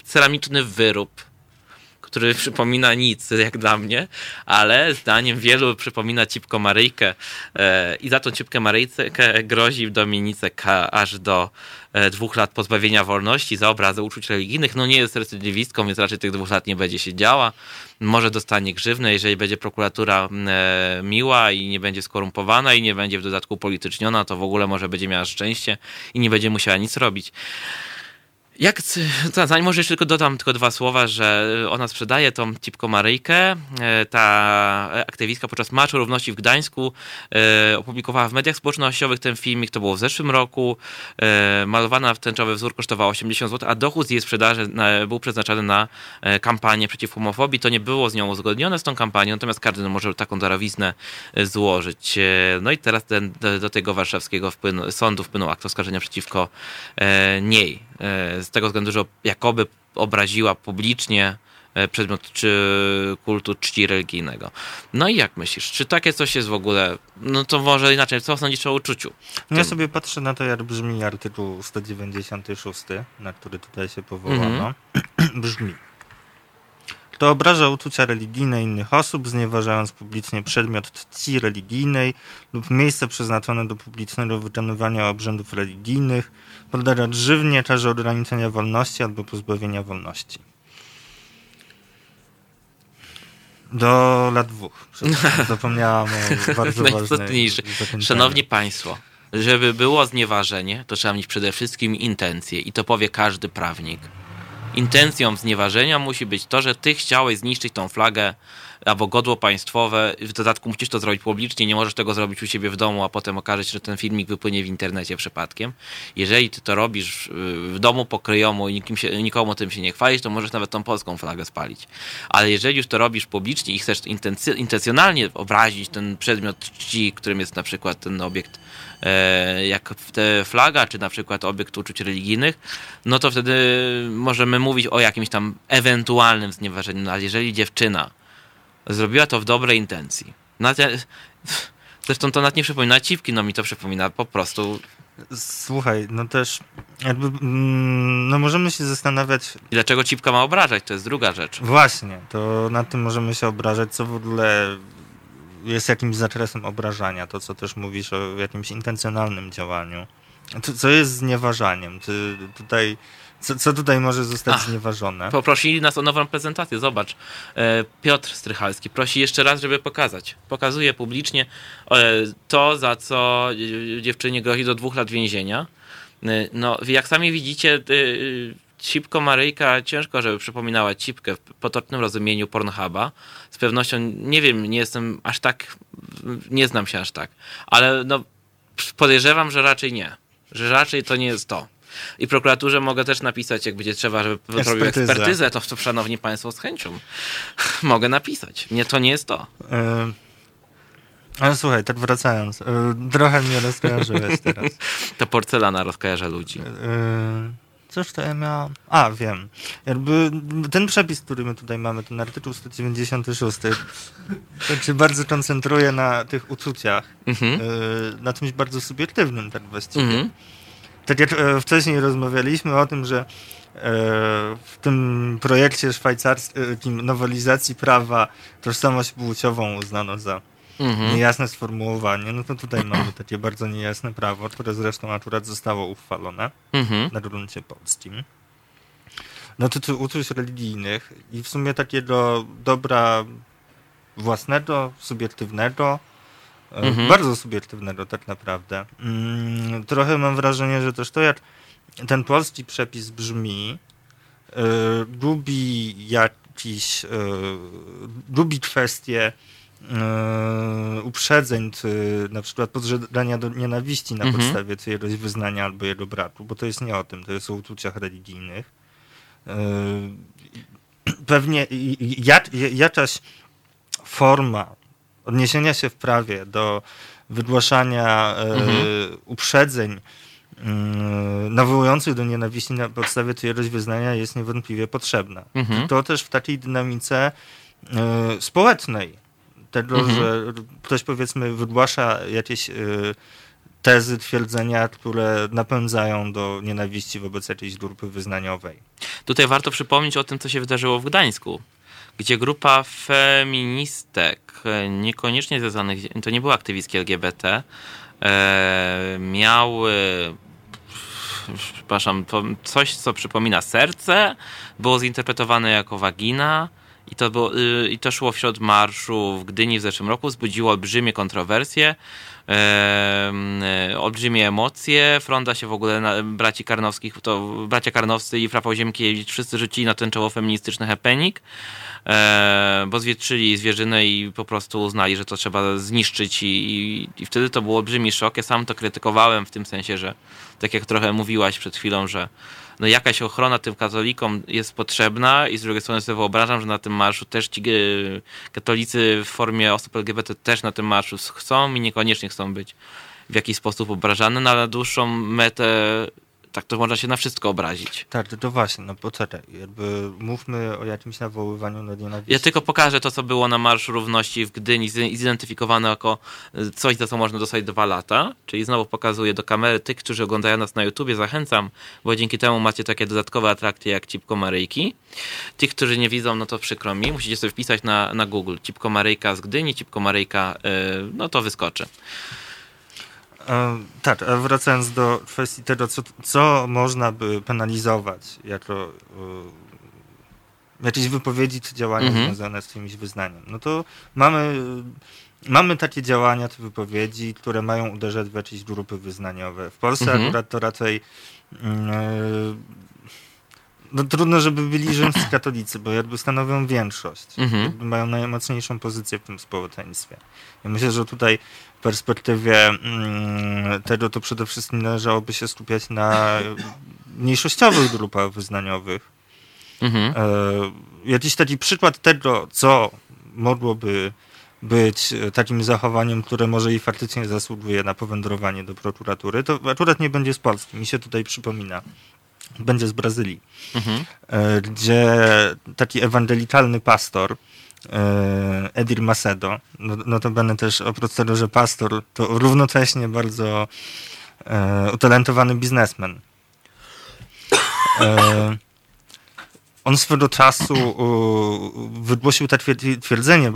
ceramiczny wyrób, który przypomina nic, jak dla mnie, ale zdaniem wielu przypomina cipkomaryjkę i za tą cipkomaryjkę grozi Dominice K. aż do 2 lat pozbawienia wolności za obrazę uczuć religijnych. No nie jest recydywistką, więc raczej tych 2 lat nie będzie siedziała. Może dostanie grzywnę, jeżeli będzie prokuratura miła i nie będzie skorumpowana i nie będzie w dodatku upolityczniona, to w ogóle może będzie miała szczęście i nie będzie musiała nic robić. Może jeszcze dodam 2 słowa, że ona sprzedaje tą cipkomaryjkę. Ta aktywistka podczas Marszu Równości w Gdańsku opublikowała w mediach społecznościowych ten filmik, to było w zeszłym roku. Malowana w tęczowy wzór kosztowała 80 zł, a dochód z jej sprzedaży był przeznaczony na kampanię przeciw homofobii. To nie było z nią uzgodnione, z tą kampanią, natomiast każdy może taką darowiznę złożyć. No i teraz do tego warszawskiego sądu wpłynął akt oskarżenia przeciwko niej. Z tego względu, że jakoby obraziła publicznie przedmiot kultu czci religijnego. No i jak myślisz? Czy takie coś jest w ogóle... No to może inaczej. Co sądzisz o uczuciu? Ja sobie patrzę na to, jak brzmi artykuł 196, na który tutaj się powołano. Mm-hmm. Brzmi: kto obraża uczucia religijne innych osób, znieważając publicznie przedmiot czci religijnej lub miejsce przeznaczone do publicznego wykonywania obrzędów religijnych, podlega grzywnie, karze ograniczenia wolności albo pozbawienia wolności. Do lat 2. Zapomniałam o bardzo ważnej... Szanowni Państwo, żeby było znieważenie, to trzeba mieć przede wszystkim intencje i to powie każdy prawnik. Intencją znieważenia musi być to, że ty chciałeś zniszczyć tą flagę albo godło państwowe. W dodatku musisz to zrobić publicznie, nie możesz tego zrobić u siebie w domu, a potem okaże się, że ten filmik wypłynie w internecie przypadkiem. Jeżeli ty to robisz w domu pokryjomu i nikomu tym się nie chwalisz, to możesz nawet tą polską flagę spalić. Ale jeżeli już to robisz publicznie i chcesz intencjonalnie obrazić ten przedmiot czci, którym jest na przykład ten obiekt, jak te flaga, czy na przykład obiekt uczuć religijnych, no to wtedy możemy mówić o jakimś tam ewentualnym znieważeniu. No, ale jeżeli dziewczyna zrobiła to w dobrej intencji. Zresztą to nawet nie przypomina cipki, no mi to przypomina po prostu... Słuchaj, no też jakby... No możemy się zastanawiać... I dlaczego cipka ma obrażać? To jest druga rzecz. Właśnie, to nad tym możemy się obrażać, co w ogóle jest jakimś zakresem obrażania. To, co też mówisz o jakimś intencjonalnym działaniu. Co jest znieważaniem? Czy tutaj... Co tutaj może zostać znieważone? Poprosili nas o nową prezentację. Zobacz. Piotr Strychalski prosi jeszcze raz, żeby pokazać. Pokazuje publicznie to, za co dziewczynie grozi do 2 lat więzienia. No, jak sami widzicie, cipkomaryjka ciężko, żeby przypominała cipkę w potocznym rozumieniu Pornhuba. Z pewnością, nie wiem, nie znam się aż tak. Ale no, podejrzewam, że raczej nie. Że raczej to nie jest to. I prokuraturze mogę też napisać, jak będzie trzeba, żeby zrobił ekspertyzę, to szanowni Państwo z chęcią mogę napisać. Nie, to nie jest to. Ale słuchaj, tak wracając, trochę mnie rozkojarzyłeś teraz. To porcelana rozkojarza ludzi. chcesz, to ja miałam... A, wiem. Jakby ten przepis, który my tutaj mamy, ten artykuł 196, to się bardzo koncentruje na tych uczuciach. Mhm. Na czymś bardzo subiektywnym tak właściwie. Mhm. Tak jak wcześniej rozmawialiśmy o tym, że w tym projekcie szwajcarskim nowelizacji prawa tożsamość płciową uznano za niejasne sformułowanie, no to tutaj mamy takie bardzo niejasne prawo, które zresztą akurat zostało uchwalone na gruncie polskim. No to uczuć religijnych i w sumie takiego dobra własnego, subiektywnego, bardzo subiektywnego tak naprawdę. Trochę mam wrażenie, że też to jak ten polski przepis brzmi, gubi jakiś, gubi kwestię uprzedzeń, czy na przykład podżegania do nienawiści na podstawie czyjegoś wyznania albo jego braku, bo to jest nie o tym, to jest o uczuciach religijnych. Pewnie jakaś forma odniesienia się w prawie do wygłaszania uprzedzeń nawołujących do nienawiści na podstawie czyjegoś wyznania jest niewątpliwie potrzebna. To też w takiej dynamice społecznej tego, że ktoś powiedzmy wygłasza jakieś tezy, twierdzenia, które napędzają do nienawiści wobec jakiejś grupy wyznaniowej. Tutaj warto przypomnieć o tym, co się wydarzyło w Gdańsku, gdzie grupa feministek, niekoniecznie związanych, to nie były aktywistki LGBT, miały, przepraszam, coś, co przypomina serce, było zinterpretowane jako wagina i to szło wśród marszu w Gdyni w zeszłym roku, wzbudziło olbrzymie kontrowersje, olbrzymie emocje. Fronda się w ogóle braci Karnowskich, to bracia Karnowscy i Rafał Ziemkiewicz wszyscy rzucili na tęczowo feministyczny happening, bo zwietrzyli zwierzynę i po prostu uznali, że to trzeba zniszczyć i wtedy to był olbrzymi szok. Ja sam to krytykowałem w tym sensie, że tak jak trochę mówiłaś przed chwilą, że no jakaś ochrona tym katolikom jest potrzebna i z drugiej strony sobie wyobrażam, że na tym marszu też ci katolicy w formie osób LGBT też na tym marszu chcą i niekoniecznie chcą być w jakiś sposób obrażane, no ale na dłuższą metę tak to można się na wszystko obrazić. Tak, to właśnie, no poczekaj, jakby mówmy o jakimś nawoływaniu do nienawiści. Ja tylko pokażę to, co było na Marszu Równości w Gdyni, zidentyfikowane jako coś, za co można dostać 2 lata, czyli znowu pokazuję do kamery tych, którzy oglądają nas na YouTubie, zachęcam, bo dzięki temu macie takie dodatkowe atrakcje jak Cipko Maryjki. Tych, którzy nie widzą, no to przykro mi, musicie sobie wpisać na Google Cipko Maryjka z Gdyni, Cipko Maryjka, no to wyskoczy. Tak, a wracając do kwestii tego, co można by penalizować jako jakieś wypowiedzi czy działania związane z jakimś wyznaniem, no to mamy takie działania czy wypowiedzi, które mają uderzać w jakieś grupy wyznaniowe. W Polsce akurat to raczej no trudno, żeby byli rzymscy katolicy, bo jakby stanowią większość. Jakby mają najmocniejszą pozycję w tym społeczeństwie. Ja myślę, że tutaj w perspektywie tego to przede wszystkim należałoby się skupiać na mniejszościowych grupach wyznaniowych. Jakiś taki przykład tego, co mogłoby być takim zachowaniem, które może i faktycznie zasługuje na powędrowanie do prokuratury, to akurat nie będzie z Polski. Mi się tutaj przypomina. Będzie z Brazylii, gdzie taki ewangelikalny pastor Edir Macedo, notabene też oprócz tego, że pastor, to równocześnie bardzo utalentowany biznesmen. On swego czasu wygłosił takie twierdzenie,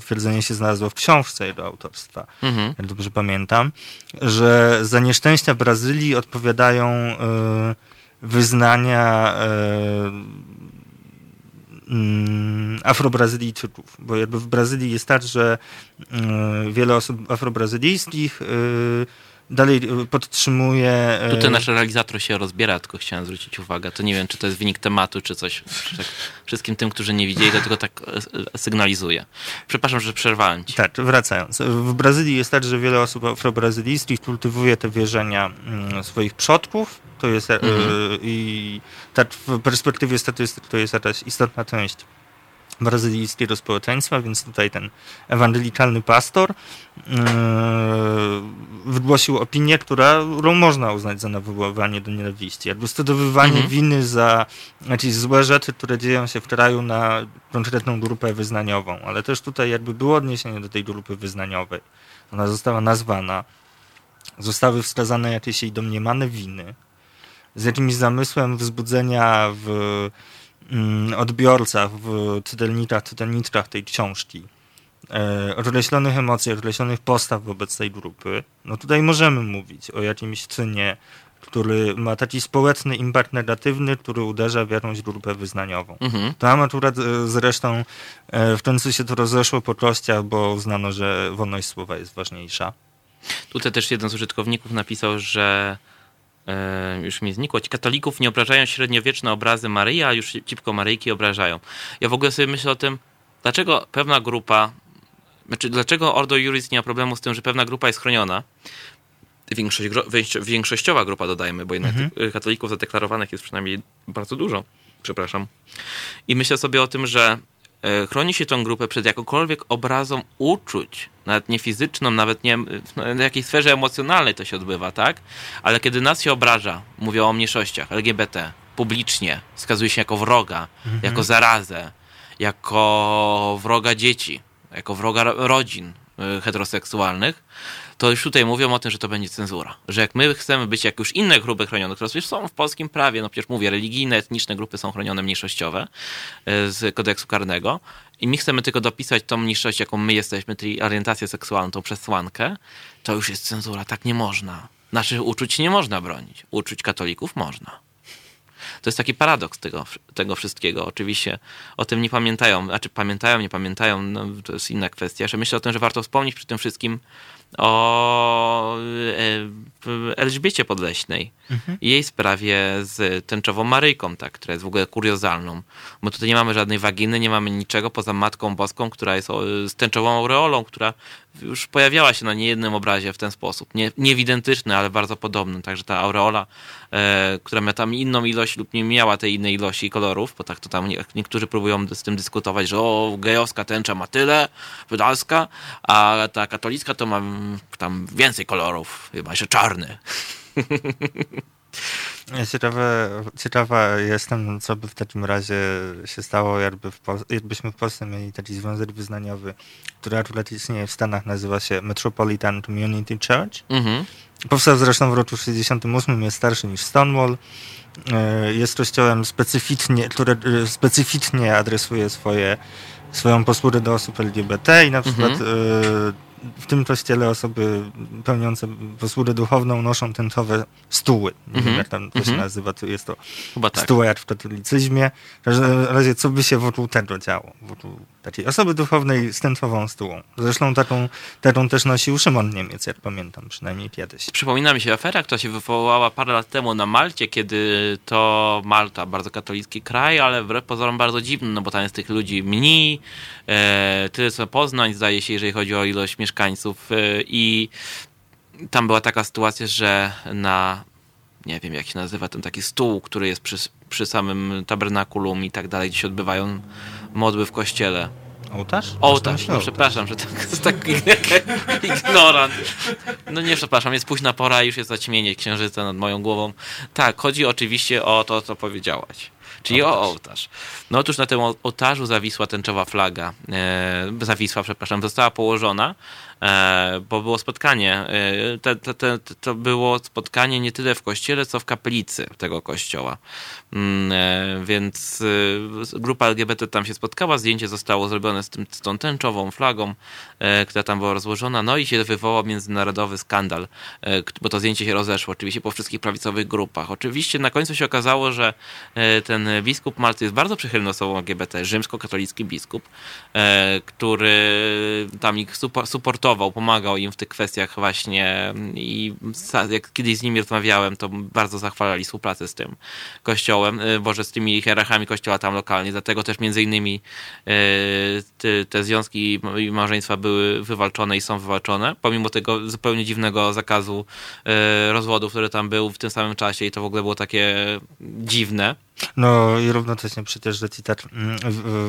twierdzenie się znalazło w książce jego autorstwa, jak dobrze pamiętam, że za nieszczęścia Brazylii odpowiadają wyznania afrobrazylijczyków. Bo jakby w Brazylii jest tak, że wiele osób afrobrazylijskich dalej podtrzymuje... Tutaj nasz realizator się rozbiera, tylko chciałem zwrócić uwagę. To nie wiem, czy to jest wynik tematu, czy coś. Tak, wszystkim tym, którzy nie widzieli, to tylko tak sygnalizuje. Przepraszam, że przerwałem ci. Tak, wracając. W Brazylii jest tak, że wiele osób afrobrazylijskich kultywuje te wierzenia swoich przodków. To jest i tak w perspektywie statystyk to jest jakaś istotna część brazylijskiego społeczeństwa, więc tutaj ten ewangelikalny pastor wygłosił opinię, którą można uznać za nawoływanie do nienawiści. Jakby ustosowywanie winy za jakieś złe rzeczy, które dzieją się w kraju na konkretną grupę wyznaniową. Ale też tutaj jakby było odniesienie do tej grupy wyznaniowej. Ona została nazwana. Zostały wskazane jakieś jej domniemane winy z jakimś zamysłem wzbudzenia w odbiorcach, w czytelnikach, czytelniczkach tej książki, określonych emocji, określonych postaw wobec tej grupy. No tutaj możemy mówić o jakimś czynie, który ma taki społeczny impact negatywny, który uderza w jakąś grupę wyznaniową. Tam akurat zresztą w końcu się to rozeszło po kościach, bo uznano, że wolność słowa jest ważniejsza. Tutaj też jeden z użytkowników napisał, że już mi znikło. Ci katolików nie obrażają średniowieczne obrazy Maryi, a już cipko Maryjki obrażają. Ja w ogóle sobie myślę o tym, dlaczego pewna grupa, znaczy dlaczego Ordo Juris nie ma problemu z tym, że pewna grupa jest chroniona. Większościowa grupa, dodajmy, bo jednak katolików zadeklarowanych jest przynajmniej bardzo dużo. Przepraszam. I myślę sobie o tym, że chroni się tą grupę przed jakąkolwiek obrazą uczuć, nawet nie fizyczną, nawet nie w jakiej sferze emocjonalnej to się odbywa, tak? Ale kiedy nas się obraża, mówię o mniejszościach LGBT, publicznie, wskazuje się jako wroga, jako zarazę, jako wroga dzieci, jako wroga rodzin heteroseksualnych, to już tutaj mówią o tym, że to będzie cenzura. Że jak my chcemy być jak już inne grupy chronione, które już są w polskim prawie, no przecież mówię, religijne, etniczne grupy są chronione mniejszościowe z kodeksu karnego i my chcemy tylko dopisać tą mniejszość, jaką my jesteśmy, czyli orientację seksualną, tą przesłankę, to już jest cenzura. Tak nie można. Naszych uczuć nie można bronić. Uczuć katolików można. To jest taki paradoks tego wszystkiego. Oczywiście o tym nie pamiętają. Znaczy pamiętają, nie pamiętają, no, to jest inna kwestia. Że myślę o tym, że warto wspomnieć przy tym wszystkim o Elżbiecie Podleśnej i jej sprawie z tęczową Maryjką, tak, która jest w ogóle kuriozalną. Bo tutaj nie mamy żadnej waginy, nie mamy niczego poza Matką Boską, która jest z tęczową aureolą, która już pojawiała się na niejednym obrazie w ten sposób. Nie identyczny, ale bardzo podobny. Także ta aureola, która miała tam inną ilość lub nie miała tej innej ilości kolorów, bo tak to tam niektórzy próbują z tym dyskutować, że gejowska tęcza ma tyle, wydalska, a ta katolicka to ma tam więcej kolorów, chyba jeszcze czarny. Ciekawa jestem, co by w takim razie się stało, jakbyśmy w Polsce mieli taki związek wyznaniowy, który akurat istnieje w Stanach, nazywa się Metropolitan Community Church. Powstał zresztą w roku 1968, jest starszy niż Stonewall. Jest kościołem który specyficznie adresuje swoją posługę do osób LGBT i na przykład w tym kościele osoby pełniące posługę duchowną noszą tęczowe stóły. Nie wiem, jak tam to się nazywa. Jest to chyba tak. Stół jak w katolicyzmie. W każdym razie, co by się wokół tego działo? Wokół takiej osoby duchownej z tęczową stółą. Zresztą taką też nosił Szymon Niemiec, jak pamiętam, przynajmniej kiedyś. Przypomina mi się afera, która się wywołała parę lat temu na Malcie, kiedy to Malta, bardzo katolicki kraj, ale wbrew pozorom bardzo dziwny, no bo tam jest tych ludzi mniej, tyle co Poznań, zdaje się, jeżeli chodzi o ilość mieszkańców i tam była taka sytuacja, że na, nie wiem jak się nazywa, ten taki stół, który jest przy samym tabernakulum i tak dalej, gdzie się odbywają modły w kościele. Ołtarz? Ołtarz, no przepraszam, że tak jest taki ignorant. No nie, przepraszam, jest późna pora i już jest zaćmienie księżyca nad moją głową. Tak, chodzi oczywiście o to, co powiedziałaś. Czyli o ołtarz. No otóż na tym ołtarzu zawisła tęczowa flaga. Została położona, bo było spotkanie. To było spotkanie nie tyle w kościele, co w kaplicy tego kościoła. Więc grupa LGBT tam się spotkała, zdjęcie zostało zrobione z tą tęczową flagą, która tam była rozłożona, no i się wywołał międzynarodowy skandal, bo to zdjęcie się rozeszło oczywiście po wszystkich prawicowych grupach. Oczywiście na końcu się okazało, że ten biskup Malty jest bardzo przychylny osobą LGBT, rzymskokatolicki biskup, który tam ich suportował, pomagał im w tych kwestiach właśnie i jak kiedyś z nimi rozmawiałem, to bardzo zachwalali współpracę z tym kościołem, z tymi hierarchami kościoła tam lokalnie, dlatego też między innymi te związki i małżeństwa były wywalczone i są wywalczone, pomimo tego zupełnie dziwnego zakazu rozwodów, który tam był w tym samym czasie i to w ogóle było takie dziwne. No i równocześnie przecież, że cytat,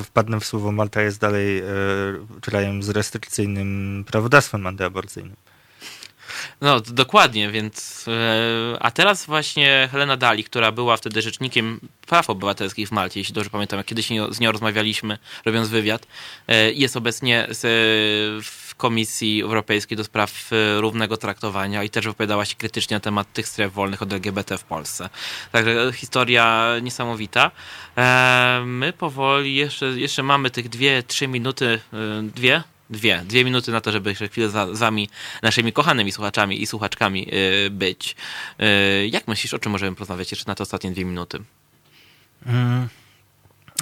wpadnę w słowo, Malta jest dalej krajem z restrykcyjnym prawodawstwem antyaborcyjnym. No, dokładnie, więc... A teraz właśnie Helena Dali, która była wtedy rzecznikiem praw obywatelskich w Malcie, jeśli dobrze pamiętam, jak kiedyś z nią rozmawialiśmy, robiąc wywiad, jest obecnie w Komisji Europejskiej do spraw równego traktowania i też wypowiadała się krytycznie na temat tych stref wolnych od LGBT w Polsce. Także historia niesamowita. My powoli, jeszcze mamy tych dwie minuty na to, żeby jeszcze chwilę z wami, naszymi kochanymi słuchaczami i słuchaczkami być. Jak myślisz, o czym możemy porozmawiać jeszcze na te ostatnie 2 minuty?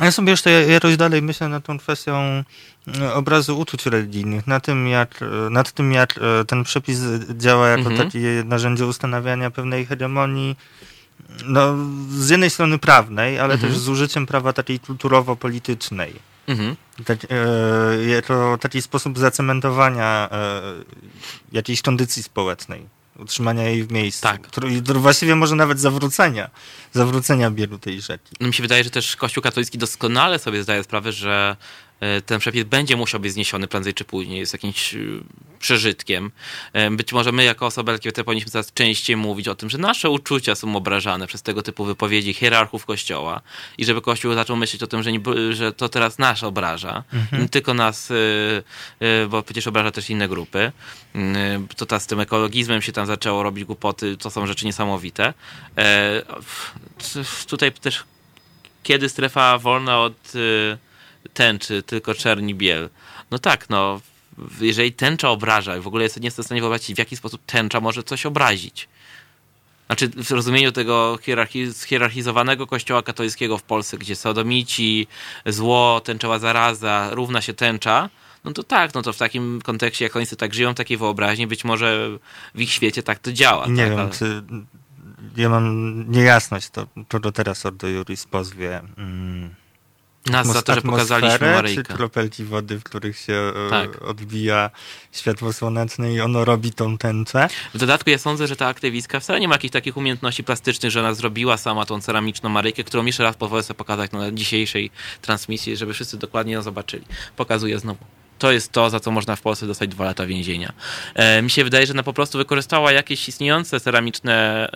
Ja sobie jeszcze jakoś dalej myślę nad tą kwestią obrazu uczuć religijnych, nad tym jak ten przepis działa jako takie narzędzie ustanawiania pewnej hegemonii, no, z jednej strony prawnej, ale też z użyciem prawa takiej kulturowo-politycznej. To taki sposób zacementowania jakiejś kondycji społecznej, utrzymania jej w miejscu. Tak. Właściwie może nawet zawrócenia biegu tej rzeki. No mi się wydaje, że też Kościół katolicki doskonale sobie zdaje sprawę, że ten przepis będzie musiał być zniesiony prędzej czy później, jest jakimś przeżytkiem. Być może my jako osoby LGBT powinniśmy coraz częściej mówić o tym, że nasze uczucia są obrażane przez tego typu wypowiedzi hierarchów Kościoła i żeby Kościół zaczął myśleć o tym, że to teraz nas obraża, nie tylko nas, bo przecież obraża też inne grupy. To ta z tym ekologizmem się tam zaczęło robić głupoty, to są rzeczy niesamowite. Tutaj też kiedy strefa wolna od tęczy, tylko czerni biel. No tak, no, jeżeli tęcza obraża, w ogóle nie jestem w stanie wyobrazić, w jaki sposób tęcza może coś obrazić. Znaczy, w rozumieniu tego schierarchizowanego kościoła katolickiego w Polsce, gdzie sodomici, zło, tęczowa zaraza równa się tęcza, no to tak, no to w takim kontekście, jak oni sobie tak żyją, w takiej wyobraźni, być może w ich świecie tak to działa. Nie tak, wiem, ale... ja mam niejasność, to do teraz Ordo Juris pozwie... Nas za to, że pokazaliśmy Maryjkę. Czy kropelki wody, w których się odbija światło słoneczne i ono robi tą tęczę. W dodatku ja sądzę, że ta aktywistka wcale nie ma jakichś takich umiejętności plastycznych, że ona zrobiła sama tą ceramiczną Maryjkę, którą jeszcze raz pozwolę sobie pokazać na dzisiejszej transmisji, żeby wszyscy dokładnie ją zobaczyli. Pokazuję znowu. To jest to, za co można w Polsce dostać 2 lata więzienia. Mi się wydaje, że ona po prostu wykorzystała jakieś istniejące ceramiczne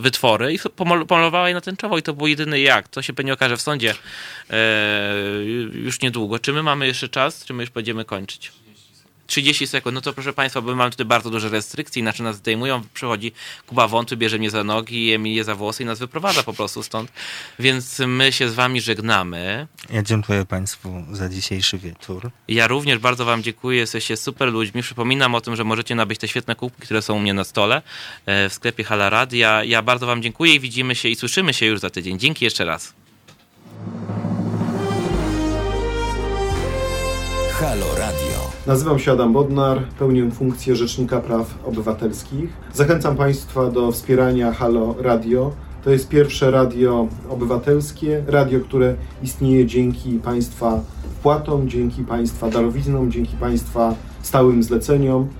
wytwory i pomalowała je na tęczowo i to był jedyny jak. To się pewnie okaże w sądzie już niedługo. Czy my mamy jeszcze czas, czy my już będziemy kończyć? 30 sekund. No to proszę państwa, bo mamy tutaj bardzo duże restrykcje, inaczej nas zdejmują. Przychodzi Kuba Wątły, bierze mnie za nogi, Emilię za włosy i nas wyprowadza po prostu stąd. Więc my się z wami żegnamy. Ja dziękuję państwu za dzisiejszy wieczór. Ja również bardzo wam dziękuję. Jesteście super ludźmi. Przypominam o tym, że możecie nabyć te świetne kubki, które są u mnie na stole w sklepie Hala Radia. Ja bardzo wam dziękuję i widzimy się i słyszymy się już za tydzień. Dzięki jeszcze raz. Halo Radio. Nazywam się Adam Bodnar, pełnię funkcję Rzecznika Praw Obywatelskich. Zachęcam Państwa do wspierania Halo Radio. To jest pierwsze radio obywatelskie, radio, które istnieje dzięki Państwa wpłatom, dzięki Państwa darowiznom, dzięki Państwa stałym zleceniom.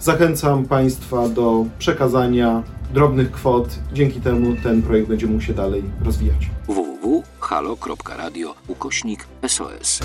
Zachęcam Państwa do przekazania drobnych kwot. Dzięki temu ten projekt będzie mógł się dalej rozwijać. www.halo.radio/SOS